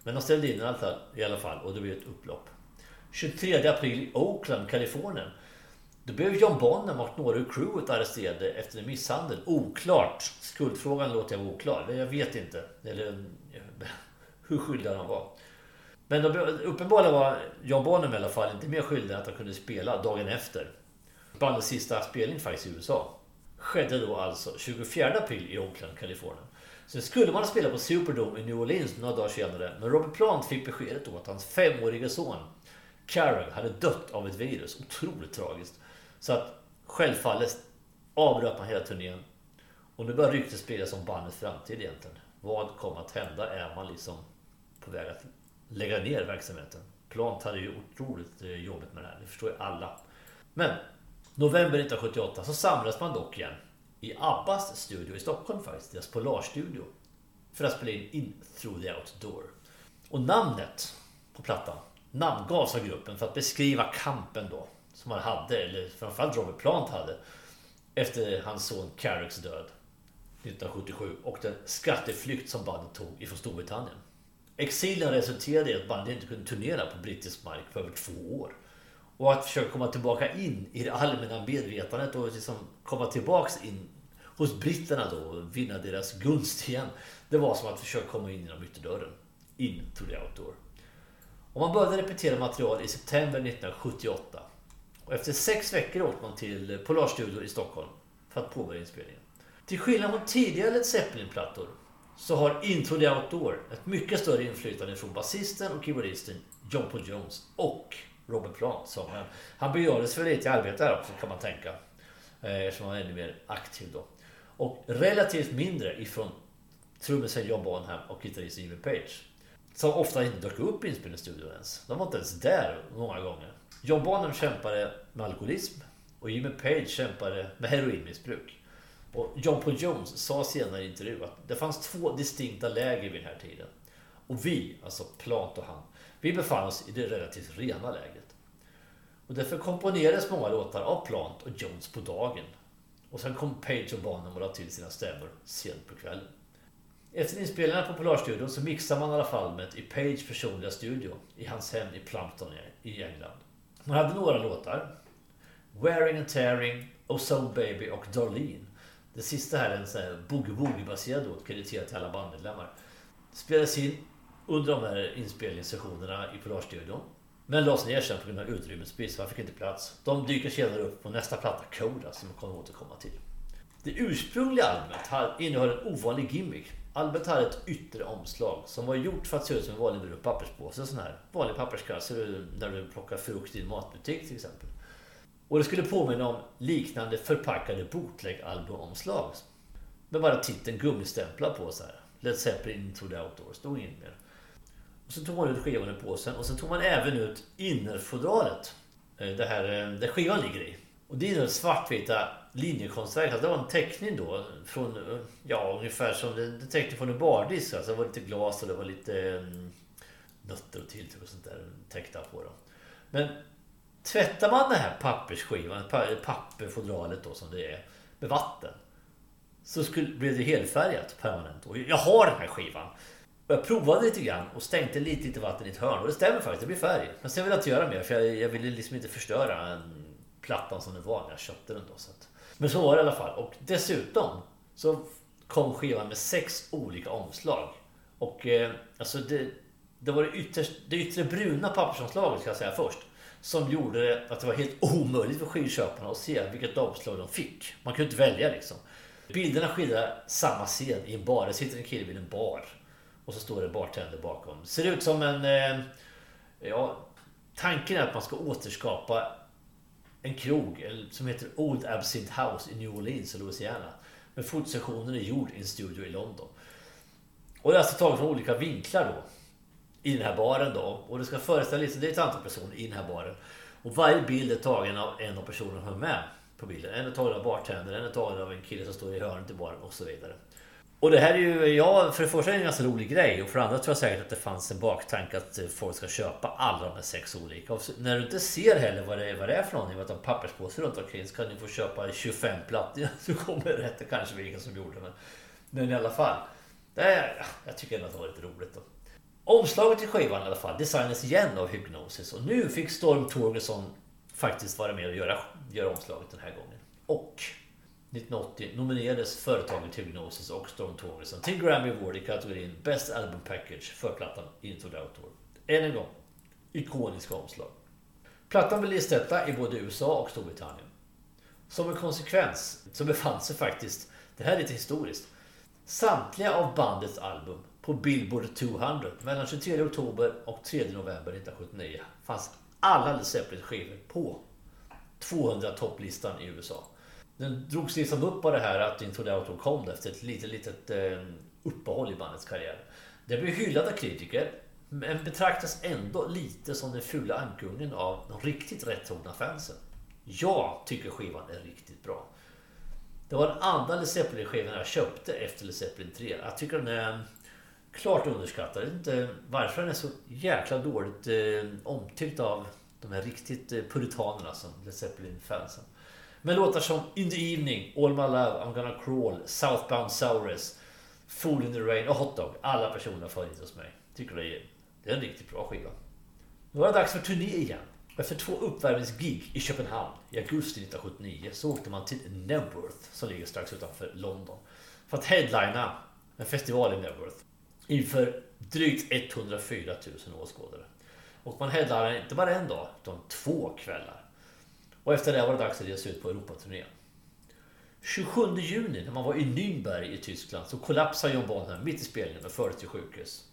Men de ställde in allt i alla fall och det blev ett upplopp. tjugotredje april i Oakland, Kalifornien. Då blev John Bonham och några ur crewet arresterade efter en misshandel. Oklart. Skuldfrågan låter jag oklar. Jag vet inte. Eller hur skyldiga de var. Men de, uppenbarligen var John Bonham i alla fall inte mer skyldig än att de kunde spela dagen efter. Bandets sista spelning faktiskt i U S A skedde då alltså tjugofjärde april i Oakland, Kalifornien. Sen skulle man spela på Superdome i New Orleans några dagar senare. Men Robert Plant fick beskedet då att hans femåriga son Karen hade dött av ett virus. Otroligt tragiskt. Så att självfallet avbröt man hela turnén. Och nu börjar ryktet spridas om bandets framtid egentligen. Vad kommer att hända? Är man liksom på väg att lägga ner verksamheten? Plant hade ju otroligt jobbigt med det här. Det förstår ju alla. Men november nittonhundrasjuttioåtta så samlades man dock igen i Abbas studio i Stockholm faktiskt, deras Polarstudio, för att spela in In Through the Outdoor. Och namnet på plattan namngavs av gruppen för att beskriva kampen då som man hade, eller framförallt Robert Plant hade, efter hans son Carricks död nittonhundrasjuttiosju och den skatteflykt som bandet tog ifrån Storbritannien. Exilen resulterade i att bandet inte kunde turnera på brittisk mark för över två år. Och att försöka komma tillbaka in i det allmänna medvetandet och liksom komma tillbaka in hos britterna då och vinna deras gunst igen. Det var som att försöka komma in genom ytterdörren. In to the outdoor. Och man började repetera material i september nittonhundrasjuttioåtta. Och efter sex veckor åt man till Polarstudio i Stockholm för att påbörja inspelningen. Till skillnad från tidigare Led Zeppelin-plattor så har In to the outdoor ett mycket större inflytande från basisten och keyboardisten John Paul Jones och Robert Plant, som han, han begördes för lite arbete här också kan man tänka. Eftersom han är ännu mer aktiv då. Och relativt mindre ifrån trummisen John Bonham och gitarristen Jimmy Page. Som ofta inte dök upp i inspelningsstudion ens. De var inte ens där många gånger. John Bonham kämpade med alkoholism och Jimmy Page kämpade med heroinmissbruk. Och John Paul Jones sa senare i intervju att det fanns två distinkta läger vid den här tiden. Och vi, alltså Plant och han, vi befann oss i det relativt rena läget. Och därför komponerades många låtar av Plant och Jones på dagen. Och sen kom Page och Bonham och la till sina stämmor sent på kvällen. Efter inspelningarna på Polarstudion så mixade man i alla fall med i Page personliga studio i hans hem i Plumpton i England. Man hade några låtar. Wearing and Tearing, Ozone Baby och Darlene. Det sista här är en sån här boogie-boogie-baserad låt krediterad till alla bandmedlemmar. Spelades in under de här inspelningssessionerna i Polarstudion. Men lades ner sen på grund av utrymmesbrist, så han fick inte plats. De dyker senare upp på nästa platta, Koda, som kommer återkomma till. Det ursprungliga albumet innehöll en ovanlig gimmick. Albumet hade ett yttre omslag som var gjort för att se ut som en vanlig papperspåse. En sån här vanlig papperskasse när du plockar frukt i en matbutik till exempel. Och det skulle påminna om liknande förpackade bootleg-albumomslag. Med bara titeln gummistämplar på så här. Led Zeppelin Into the Outdoors. Stod in med. Och så tog man ut skivan i påsen. Och så tog man även ut innerfodralet. Det här där skivan ligger i. Och det är en svartvita linjekonstverk. Alltså det var en teckning då. Från, ja, ungefär som det teckning från en bardisk. Alltså det var lite glas och det var lite um, nötter och tilltugg och sånt där. Täckta på dem. Men... Tvättar man den här pappersskivan, papperfodralet då som det är, med vatten, så skulle, blev det helfärgat permanent. Och jag har den här skivan. Och jag provade lite grann och stänkte lite, lite vatten i ett hörn. Och det stämmer faktiskt, det blir färg. Men sen ville jag inte göra mer, för jag, jag ville liksom inte förstöra en plattan som den var när jag köpte den då. Så att. Men så var det i alla fall. Och dessutom så kom skivan med sex olika omslag. Och eh, alltså det, det var det, ytterst, det yttre bruna pappersomslaget ska jag säga först. Som gjorde att det var helt omöjligt för skivköparna att se vilket omslag de fick. Man kunde inte välja liksom. Bilderna skildrar samma scen i en bar. Det sitter en kille vid en bar. Och så står det en bartender bakom. Ser ut som en... Eh, ja, tanken är att man ska återskapa en krog som heter Old Absinthe House i New Orleans och Louisiana. Men fotsessionen är gjord i en studio i London. Och det är alltså taget från olika vinklar då. I den här baren då. Och det ska föreställa lite, det är ett antal personer i den här baren. Och varje bild är tagen av en av personerna som är med på bilden. En är tagen av bartender, en är tagen av en kille som står i hörnet i baren och så vidare. Och det här är ju, ja, för det första är det en ganska rolig grej. Och för det andra tror jag säkert att det fanns en baktank att folk ska köpa alla de här sex olika. Och när du inte ser heller vad det är, vad det är för någonting, vad det är papperspåsar runt omkring, så kan du få köpa tjugofem plattor. Så kommer det rätt, kanske vilka som gjorde det. Men i alla fall, det är, jag tycker ändå att det var lite roligt då. Omslaget i skivan i alla fall designas igen av Hipgnosis. Och nu fick Storm Thorgerson faktiskt vara med och göra, göra omslaget den här gången. Och nittonhundraåttio nominerades företaget Hipgnosis och Storm Thorgerson till Grammy Award i kategorin Best Album Package för plattan Into the Outdoor. Än en gång, ikoniska omslag. Plattan blev listetta i både U S A och Storbritannien. Som en konsekvens så befann sig faktiskt, det här är lite historiskt, samtliga av bandets album på Billboard two hundred mellan tjugotredje oktober och tredje november nittonhundrasjuttionio fanns alla Led Zeppelin skivor på tvåhundra-topplistan i U S A. Den drogs liksom upp av det här att Into the Outdoor kom efter ett litet, litet uppehåll i bandets karriär. Den blev hyllad av kritiker men betraktas ändå lite som den fula ankungen av de riktigt rättrogna fansen. Jag tycker skivan är riktigt bra. Det var den andra Led Zeppelin-skivan jag köpte efter Led Zeppelin tre. Jag tycker den är... klart underskattad. Inte varför den är så jäkla dåligt eh, omtyckt av de här riktigt eh, puritanerna som Led Zeppelin-fansen. Men låtar som In the Evening, All My Love, I'm Gonna Crawl, Southbound Sourest, Fool in the Rain och Hot Dog. Alla personer har följt hos mig. Tycker det är, det är en riktigt bra skiva. Nu var det dags för turné igen. Efter två uppvärmningsgig i Köpenhamn i augusti nittonhundrasjuttionio så åkte man till Nebworth som ligger strax utanför London för att headlina en festival i Nebworth. Inför drygt hundrafyra tusen åskådare. Och man headlinade inte bara en dag, utan två kvällar. Och efter det var det dags att resa ut på Europaturnén. tjugosjunde juni när man var i Nürnberg i Tyskland så kollapsade John Bonham mitt i spelningen och fördes till sjukhus.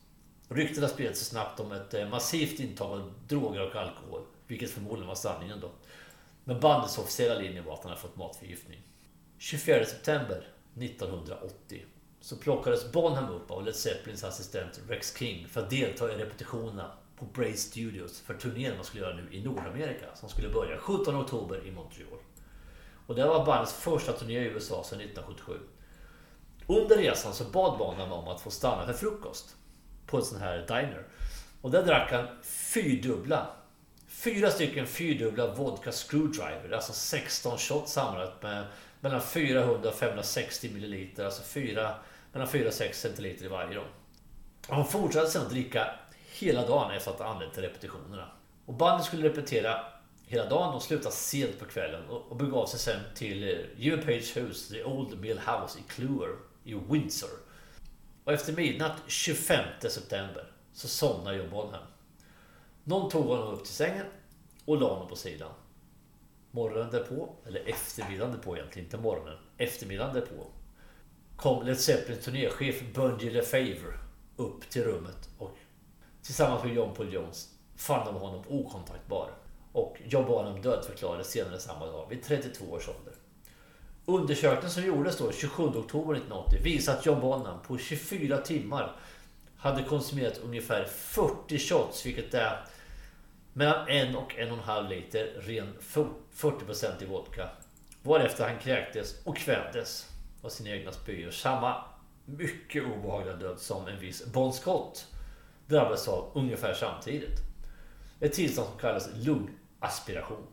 Ryktena spred sig snabbt om ett massivt intag av droger och alkohol, vilket förmodligen var sanningen då. Men bandets officiella linje var att han hade fått matförgiftning. tjugofjärde september nittonhundraåttio. Så plockades Bonham upp av Led Zeppelins assistent Rex King för att delta i repetitionerna på Bray Studios för turnén man skulle göra nu i Nordamerika som skulle börja sjuttonde oktober i Montreal. Och det var bandets första turné i U S A sedan nittonhundrasjuttiosju. Under resan så bad Bonham om att få stanna för frukost på en sån här diner. Och där drack han fyrdubbla, fyra stycken fyrdubbla vodka screwdriver, alltså sexton shots samlat med mellan fyrahundra och femhundrasextio milliliter, alltså fyra... mellan fyra och sex centiliter i varje dag. Han fortsatte sedan att dricka hela dagen efter att han anlände till repetitionerna. Och bandet skulle repetera hela dagen och sluta sent på kvällen och begav sig sen till Jimmy Page hus, The Old Mill House i Clewer i Windsor. Och efter midnatt tjugofemte september så somnade John Bonham. Någon tog honom upp till sängen och la honom på sidan. Morgonen därpå, eller eftermiddagen därpå egentligen, inte morgonen, eftermiddagen därpå kom Led Zeppelins turnéchef Bungie LeFavor upp till rummet och tillsammans med John Paul Jones fann de honom okontaktbar. och John Bonham dödförklarades senare samma dag vid trettiotvå års ålder. Undersökningen som gjordes då tjugosjunde oktober nittonhundraåttio visar att John Bonham på tjugofyra timmar hade konsumerat ungefär fyrtio shots, vilket är mellan en och en och en halv liter ren fyrtio procent i vodka. Varefter han kräktes och kvävdes av sina egna spyor. Samma mycket obehagliga död som en viss Bon Scott drabbades av ungefär samtidigt. Ett tillstånd som kallas lungaspiration.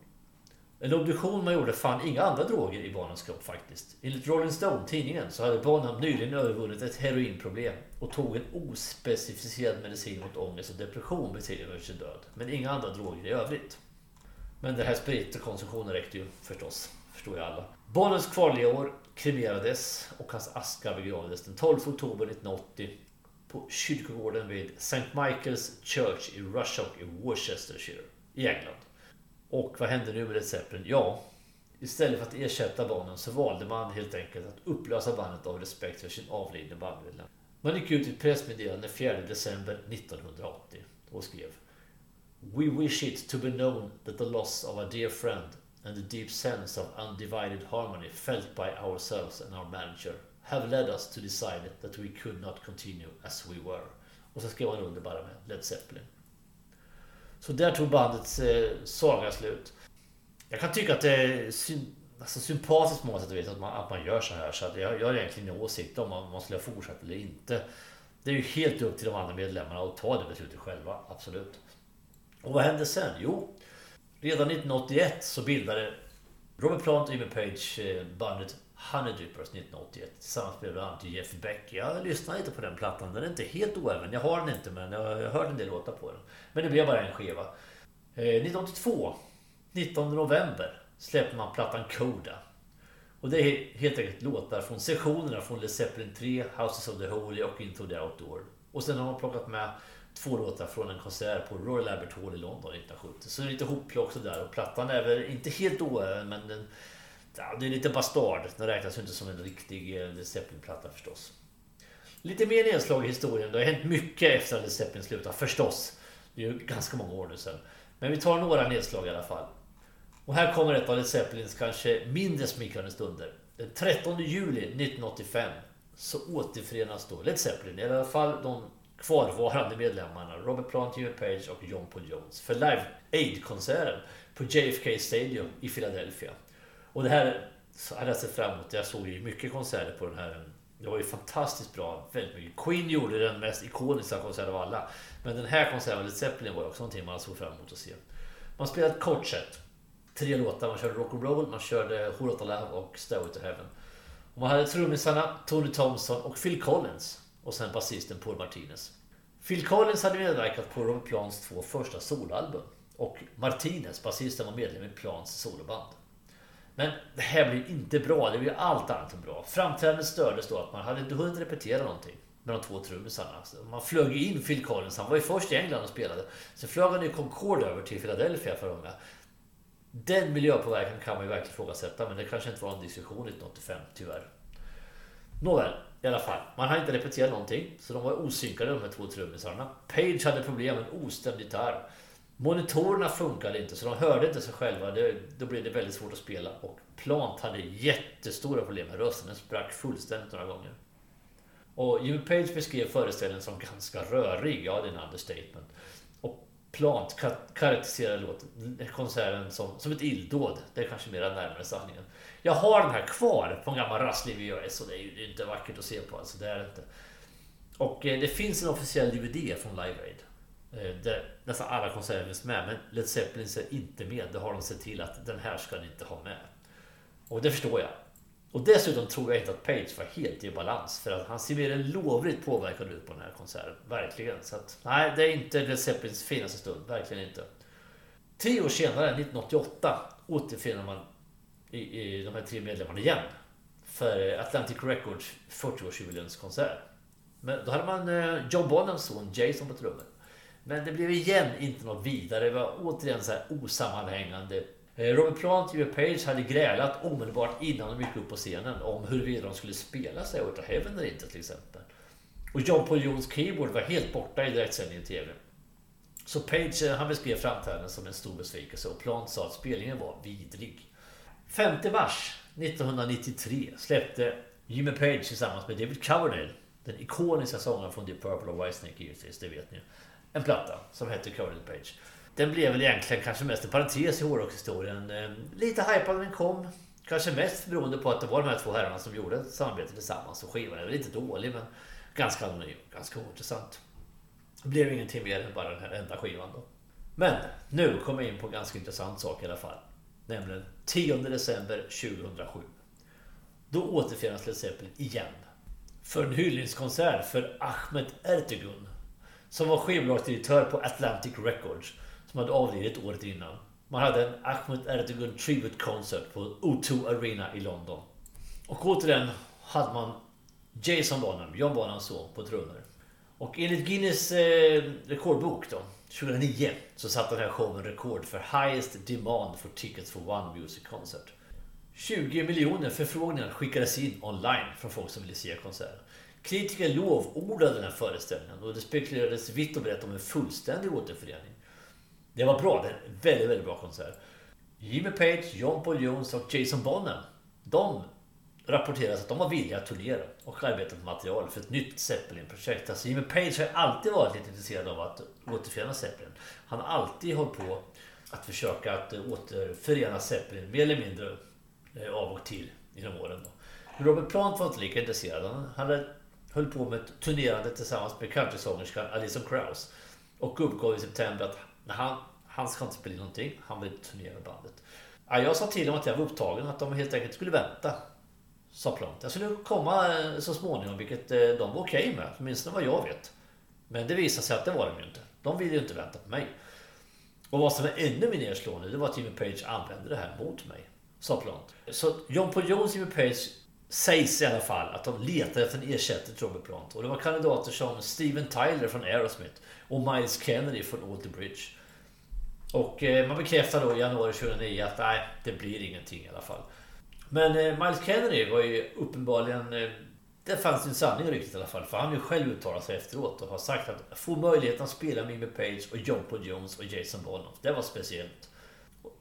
En obduktion man gjorde fann inga andra droger i Bonhams kropp faktiskt. Enligt Rolling Stone-tidningen så hade Bonham nyligen övervunnit ett heroinproblem och tog en ospecificerad medicin mot ångest och depression vid tiden av sin död. Men inga andra droger i övrigt. Men den här spritkonsumtionen räckte ju förstås, förstår ju alla. Bonhams kvarlevor kremerades och hans aska begravdes den tolfte oktober nittonhundraåttio på kyrkogården vid Saint Michael's Church i Rushock i Worcestershire i England. Och vad hände nu med Led Zeppelin? Ja, istället för att ersätta banden så valde man helt enkelt att upplösa bandet av respekt för sin avlidne bandmedlem. Man gick ut i ett pressmeddelande fjärde december nittonhundraåttio och skrev: "We wish it to be known that the loss of our dear friend and the deep sense of undivided harmony felt by ourselves and our manager have led us to decide that we could not continue as we were." Och så skrev man under bara med Led Zeppelin. Så där tog bandets eh, saga slut. Jag kan tycka att det är syn- alltså sympatiskt på många sätt att veta att man, att man gör så här. Så att jag, jag har egentligen ingen åsikt om man, man skulle ha fortsatt eller inte. Det är ju helt upp till de andra medlemmarna att ta det beslutet själva, absolut. Och vad hände sen? Jo, redan nittonhundraåttioett så bildade Robert Plant och Jimmy Page bandet Hindenburgs nittonhundraåttioett tillsammans med bland annat Jeff Beck. Jag lyssnade lite på den plattan, den är inte helt oäven. Jag har den inte, men jag har hört en del låtar på den. Men det blev bara en skiva. nittonhundraåttiotvå, nittonde november, släppte man plattan Coda. Och det är helt enkelt låtar från sessionerna från Led Zeppelin tre, Houses of the Holy och Into the Outdoor. Och sen har man plockat med två låtar från en konsert på Royal Albert Hall i London nittonhundrasjuttio. Så det är lite hopplock också där. Och plattan är väl inte helt oäven, men den... Ja, det är lite bastard. Den räknas ju inte som en riktig Led Zeppelin-platta förstås. Lite mer nedslag i historien. Det har hänt mycket efter Led Zeppelin slutade förstås. Det är ju ganska många år nu sedan. Men vi tar några nedslag i alla fall. Och här kommer ett av Led Zeppelins kanske mindre smickrande stunder. Den trettonde juli nittonhundraåttiofem så återförenas då Led Zeppelin. I alla fall de kvarvarande medlemmarna Robert Plant, Jimmy Page och John Paul Jones för Live Aid-konserten på J F K Stadium i Philadelphia. Och det här hade jag sett fram emot. Jag såg ju mycket konserter på den här. Det var ju fantastiskt bra. Väldigt mycket. Queen gjorde den mest ikoniska konserten av alla. Men den här konserten, Led Zeppelin, var också någonting man såg fram emot att se. Man spelade ett kort set. Tre låtar. Man körde Rock'n'Roll, man körde Who Lotta Love och Stairway to Heaven. Och man hade trummisarna Tony Thompson och Phil Collins. Och sen basisten Paul Martinez. Phil Collins hade medverkat på Robert Plants två första soloalbum. Och Martinez, basisten, var medlem i Plants soloband. Men det här blev inte bra, det blev allt annat än bra. Framträdandet stördes då att man hade inte hunnit repetera någonting med de två trummisarna. Man flög in Phil Collins, han var ju först i England och spelade. Sen flög han i Concorde över till Philadelphia för unga. Den miljöpåverkan kan man ju verkligen ifrågasätta, men det kanske inte var en diskussion nittonhundraåttiofem, tyvärr. Nåväl, i alla fall. Man hade inte repeterat någonting, så de var osynkade de här två trummisarna. Page hade problem med en ostämd gitarr. Monitorerna funkade inte så de hörde inte sig själva, det, då blev det väldigt svårt att spela och Plant hade jättestora problem med rösten, den sprack fullständigt några gånger. Och Jimmy Page beskrev föreställningen som ganska rörig, ja det är en understatement. Och Plant karakteriserade låten, konserten som, som ett illdåd, det är kanske mer närmare sanningen. Jag har den här kvar på en gammal rasslig V H S och det är ju inte vackert att se på, alltså det är det inte. Och eh, det finns en officiell D V D från Live Aid. Där nästan alla konserter finns med, men Led Zeppelin är inte med. Det har de sett till att den här ska ni inte ha med. Och det förstår jag. Och dessutom tror jag inte att Page var helt i balans, för att han ser mer än lovligt påverkad ut på den här konserten. Verkligen. Så att, nej, det är inte Led Zeppelins finaste stund. Verkligen inte. Tio år senare, nittonhundraåttioåtta, återfinner man i, i de här tre medlemmarna igen för Atlantic Records fyrtioårsjubileumskonsert. Men då hade man eh, John Bonhams son Jason på trummor. Men det blev igen inte något vidare. Det var återigen så här osammanhängande. Robert Plant och Jimmy Page hade grälat omedelbart innan de gick upp på scenen om huruvida de skulle spela sig åt Heaven eller inte till exempel. Och John Paul Jones keyboard var helt borta i direktsändningen i T V. Så Page, han beskrev framtiden som en stor besvikelse och Plant sa att spelningen var vidrig. femte mars nittonhundranittiotre släppte Jimmy Page tillsammans med David Coverdale, den ikoniska sångaren från Deep Purple och Whitesnake, givetvis, det vet ni, en platta som hette Coverdale Page. Den blev väl egentligen kanske mest en parentes i hårdrockshistorien. Lite hypad när den kom, kanske mest beroende på att det var de här två herrarna som gjorde samarbetet tillsammans, och skivan är lite dålig men ganska anonym, ganska intressant. Det blev ingenting mer än bara den här enda skivan då. Men nu kommer jag in på en ganska intressant sak i alla fall. Nämligen tionde december tjugohundrasju. Då återförenas Led Zeppelin igen. För en hyllningskonsert för Ahmet Ertegun, som var skivbolagsdirektör på Atlantic Records, som hade avlidit året innan. Man hade en Ahmet Ertegun Tribute Concert på O två Arena i London. Och återigen hade man Jason Bonham, John Bonhams son, på trummor. Och enligt Guinness eh, rekordbok då, tjugohundranio, så satte den här showen rekord för highest demand for tickets for one music concert. tjugo miljoner förfrågningar skickades in online från folk som ville se konserten. Kritiker lovordade den här föreställningen och det spekulerades vitt och brett om en fullständig återförening. Det var bra, det var en väldigt, väldigt bra konsert. Jimmy Page, John Paul Jones och Jason Bonham, de rapporteras att de var villiga att turnera och arbeta med material för ett nytt Zeppelin-projekt. Alltså Jimmy Page har alltid varit lite intresserad av att återförena Zeppelin. Han har alltid hållit på att försöka att återförena Zeppelin mer eller mindre av och till genom åren då. Robert Plant var inte lika intresserad. Han höll på med ett turnerande tillsammans med countrysångerskan Alison Krauss och uppgav i september att när han, han ska inte spela någonting, han vill turnera med bandet. Jag sa till dem att jag var upptagen, att de helt enkelt skulle vänta, sa Plant. Jag skulle komma så småningom, vilket de var okej okay med, åtminstone vad jag vet. Men det visade sig att det var de ju inte. De ville ju inte vänta på mig. Och vad som är ännu mer nedslående, det var att Jimmy Page använde det här mot mig, sa Plant. Så John Paul Jones och Jimmy Page sägs i alla fall att de letade efter en ersättare till Robert Plant. Och det var kandidater som Steven Tyler från Aerosmith och Miles Kennedy från Alter Bridge. Och man bekräftade då i januari tjugohundranio att nej, det blir ingenting i alla fall. Men Miles Kennedy var ju uppenbarligen, det fanns ju en sanning riktigt i alla fall, för han har ju själv uttalat sig efteråt och har sagt att få möjligheten att spela med Jimmy Page och John Paul Jones och Jason Bonham, det var speciellt.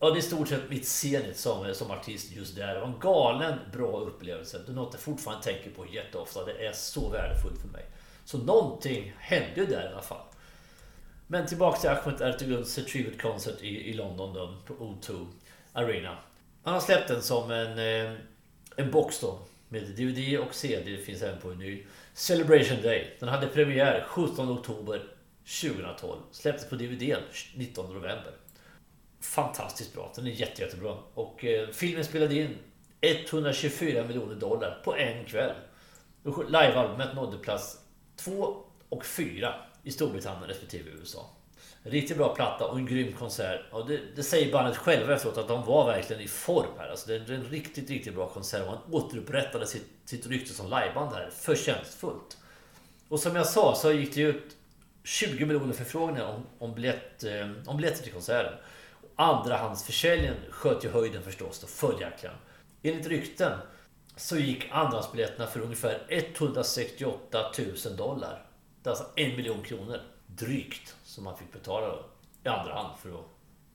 Ja, det är i stort sett mitt scenet som, som artist just där. Det var en galen bra upplevelse. Det är något jag fortfarande tänker på jätteofta. Det är så värdefullt för mig. Så någonting hände ju där i alla fall. Men tillbaka till Ahmet Erteguns Tribute Concert i, i London då, på O två Arena. Han har släppt den som en, en box då, med D V D och C D, det finns även på en ny. Celebration Day, den hade premiär sjuttonde oktober tjugotolv, släpptes på D V D nittonde november. Fantastiskt bra, den är jätte, jättebra. Och eh, filmen spelade in etthundratjugofyra miljoner dollar på en kväll. Livealbumet nådde plats två och fyra i Storbritannien respektive U S A. Riktigt bra platta och en grym konsert. Och det, det säger bandet själva efteråt att de var verkligen i form här. Alltså det är en riktigt, riktigt bra konsert. Man återupprättade sitt, sitt rykte som liveband här förtjänstfullt. Och som jag sa så gick det ut tjugo miljoner förfrågningar om, om, biljett, eh, om biljetter till konserten. Andrahandsförsäljningen sköt ju höjden förstås då, följaktligen. Enligt rykten så gick andrahandsbiljetterna för ungefär etthundrasextioåtta tusen dollar. Det är alltså en miljon kronor drygt som man fick betala då, i andra hand för att,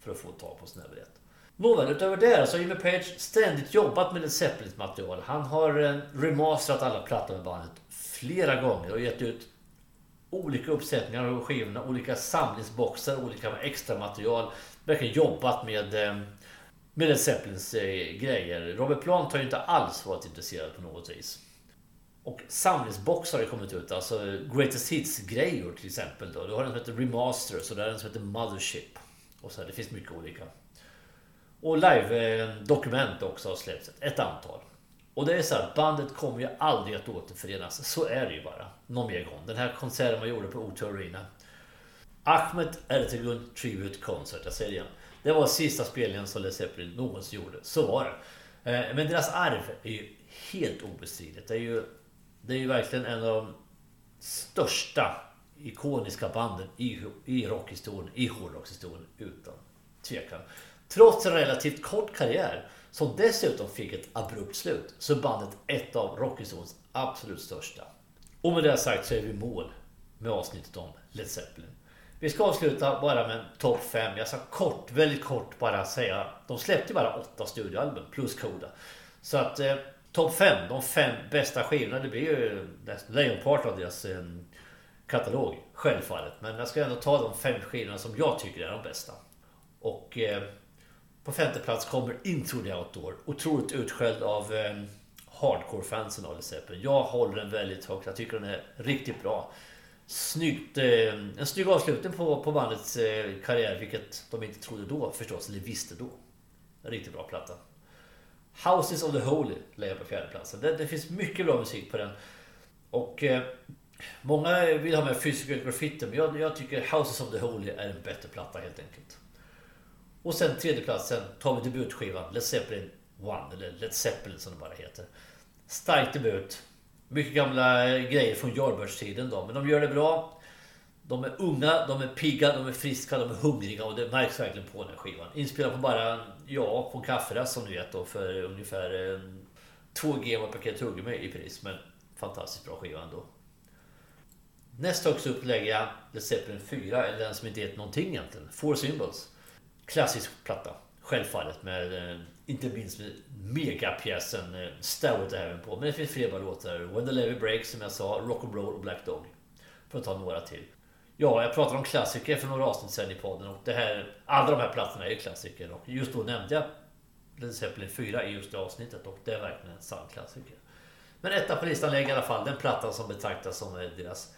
för att få tag på sån här biljett. Nåväl, utöver det så har Jimmy Page ständigt jobbat med Led Zeppelins material. Han har eh, remasterat alla plattor med bandet flera gånger och gett ut olika uppsättningar av skivorna, olika samlingsboxar, olika extra material. Verkligen jobbat med, med Led Zeppelins grejer. Robert Plant har ju inte alls varit intresserad på något vis. Och samlingsboxar har ju kommit ut, alltså Greatest Hits-grejer till exempel. Då. Du har en som heter Remaster, så där är en som heter Mothership. Och så här, det finns mycket olika. Och live-dokument också har släppts, ett antal. Och det är så här, bandet kommer ju aldrig att återförenas, så är det ju bara. Någon mer gång. Den här konserten man gjorde på O två Arena. Ahmet Ertegun Tribute Concert, jag säger det igen. Det var sista spelningen som Led Zeppelin någonsin gjorde, så var det. Men deras arv är ju helt obestridligt. Det är ju, det är ju verkligen en av de största ikoniska banden i, i rockhistorien, i hårdrockshistorien, utan tvekan. Trots en relativt kort karriär, som dessutom fick ett abrupt slut, så är bandet ett av rockhistoriens absolut största. Och med det sagt så är vi mål med avsnittet om Led Zeppelin. Vi ska avsluta bara med topp fem. Jag ska kort, väldigt kort bara säga. De släppte bara åtta studioalbum plus Koda. Så att eh, topp fem, de fem bästa skivorna, det blir ju lejonparten av deras eh, katalog, självfallet. Men jag ska ändå ta de fem skivorna som jag tycker är de bästa. Och eh, på femte plats kommer Into the Outdoor. Otroligt utskälld av eh, hardcore-fansen av Led Zeppelin. Jag håller den väldigt högt. Jag tycker den är riktigt bra. Snyggt, eh, en snygg avslutning på, på bandets eh, karriär, vilket de inte trodde då förstås, eller visste då. En riktigt bra platta. Houses of the Holy lägger på fjärde platsen. Det, det finns mycket bra musik på den. Och eh, många vill ha med Physical Graffiti, men jag, jag tycker Houses of the Holy är en bättre platta helt enkelt. Och sen tredje platsen tar vi debutskivan Led Zeppelin One, eller Led Zeppelin som det bara heter. Stark debut. Mycket gamla grejer från Yardbirds-tiden då. Men de gör det bra. De är unga, de är pigga, de är friska, de är hungriga. Och det märks verkligen på den här skivan. Inspelad på bara, ja, på en kafferast som ni vet då. För ungefär två gram och paket tuggummi i pris. Men fantastiskt bra skiva ändå. Nästa också upplägger jag Led Zeppelin fyra. Eller den som inte heter någonting egentligen. Four Symbols. Klassisk platta. Självfallet med... Inte minst med megapjäsen Stout även på. Men det finns fler bara låtar. When the Levee Breaks som jag sa. Rock'n'Roll och Black Dog. För att ta några till. Ja, jag pratade om klassiker för några avsnitt sedan i podden. Och det här, alla de här platserna är ju klassiker. Och just då nämnde jag Led Zeppelin fyra i just det avsnittet. Och det är verkligen en sann klassiker. Men etta på listan lägger i alla fall den plattan som betraktas som deras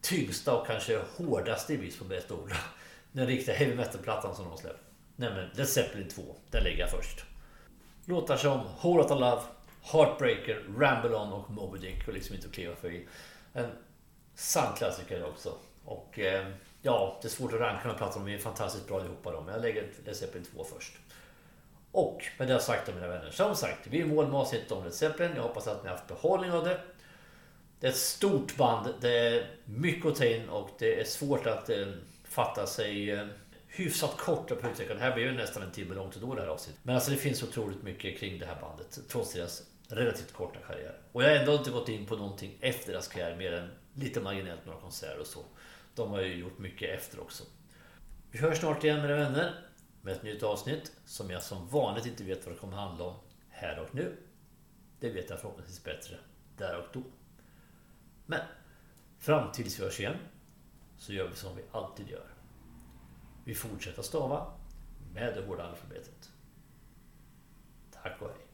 tyngsta och kanske hårdaste i vis på bästa ord. Den riktiga heavy metal-plattan som de släpper. Nämligen Led Zeppelin två. Den lägger jag först. Låtar som Whole Lotta Love, Heartbreaker, Ramble On och Moby Dick och liksom inte att kliva förbi. En sann klassiker också. Och eh, ja, det är svårt att ranka med plattor, de är fantastiskt bra ihop dem. Jag lägger Led Zeppelin två först. Och med det jag sagt då, mina vänner, som sagt, vi är mål med avsnitt om Led Zeppelin. Jag hoppas att ni har haft behållning av det. Det är ett stort band, det är mycket att ta in och det är svårt att eh, fatta sig... Eh, hyfsat korta på uttrycket. Det här blir ju nästan en timme långt då det här avsnittet. Men alltså det finns otroligt mycket kring det här bandet trots deras relativt korta karriär. Och jag har ändå inte gått in på någonting efter deras karriär mer än lite marginellt några konserter och så. De har ju gjort mycket efter också. Vi hörs snart igen mina vänner med ett nytt avsnitt som jag som vanligt inte vet vad det kommer handla om här och nu. Det vet jag förhoppningsvis bättre där och då. Men fram tills vi hörs igen så gör vi som vi alltid gör. Vi fortsätter stava med det hårda alfabetet. Tack och hej.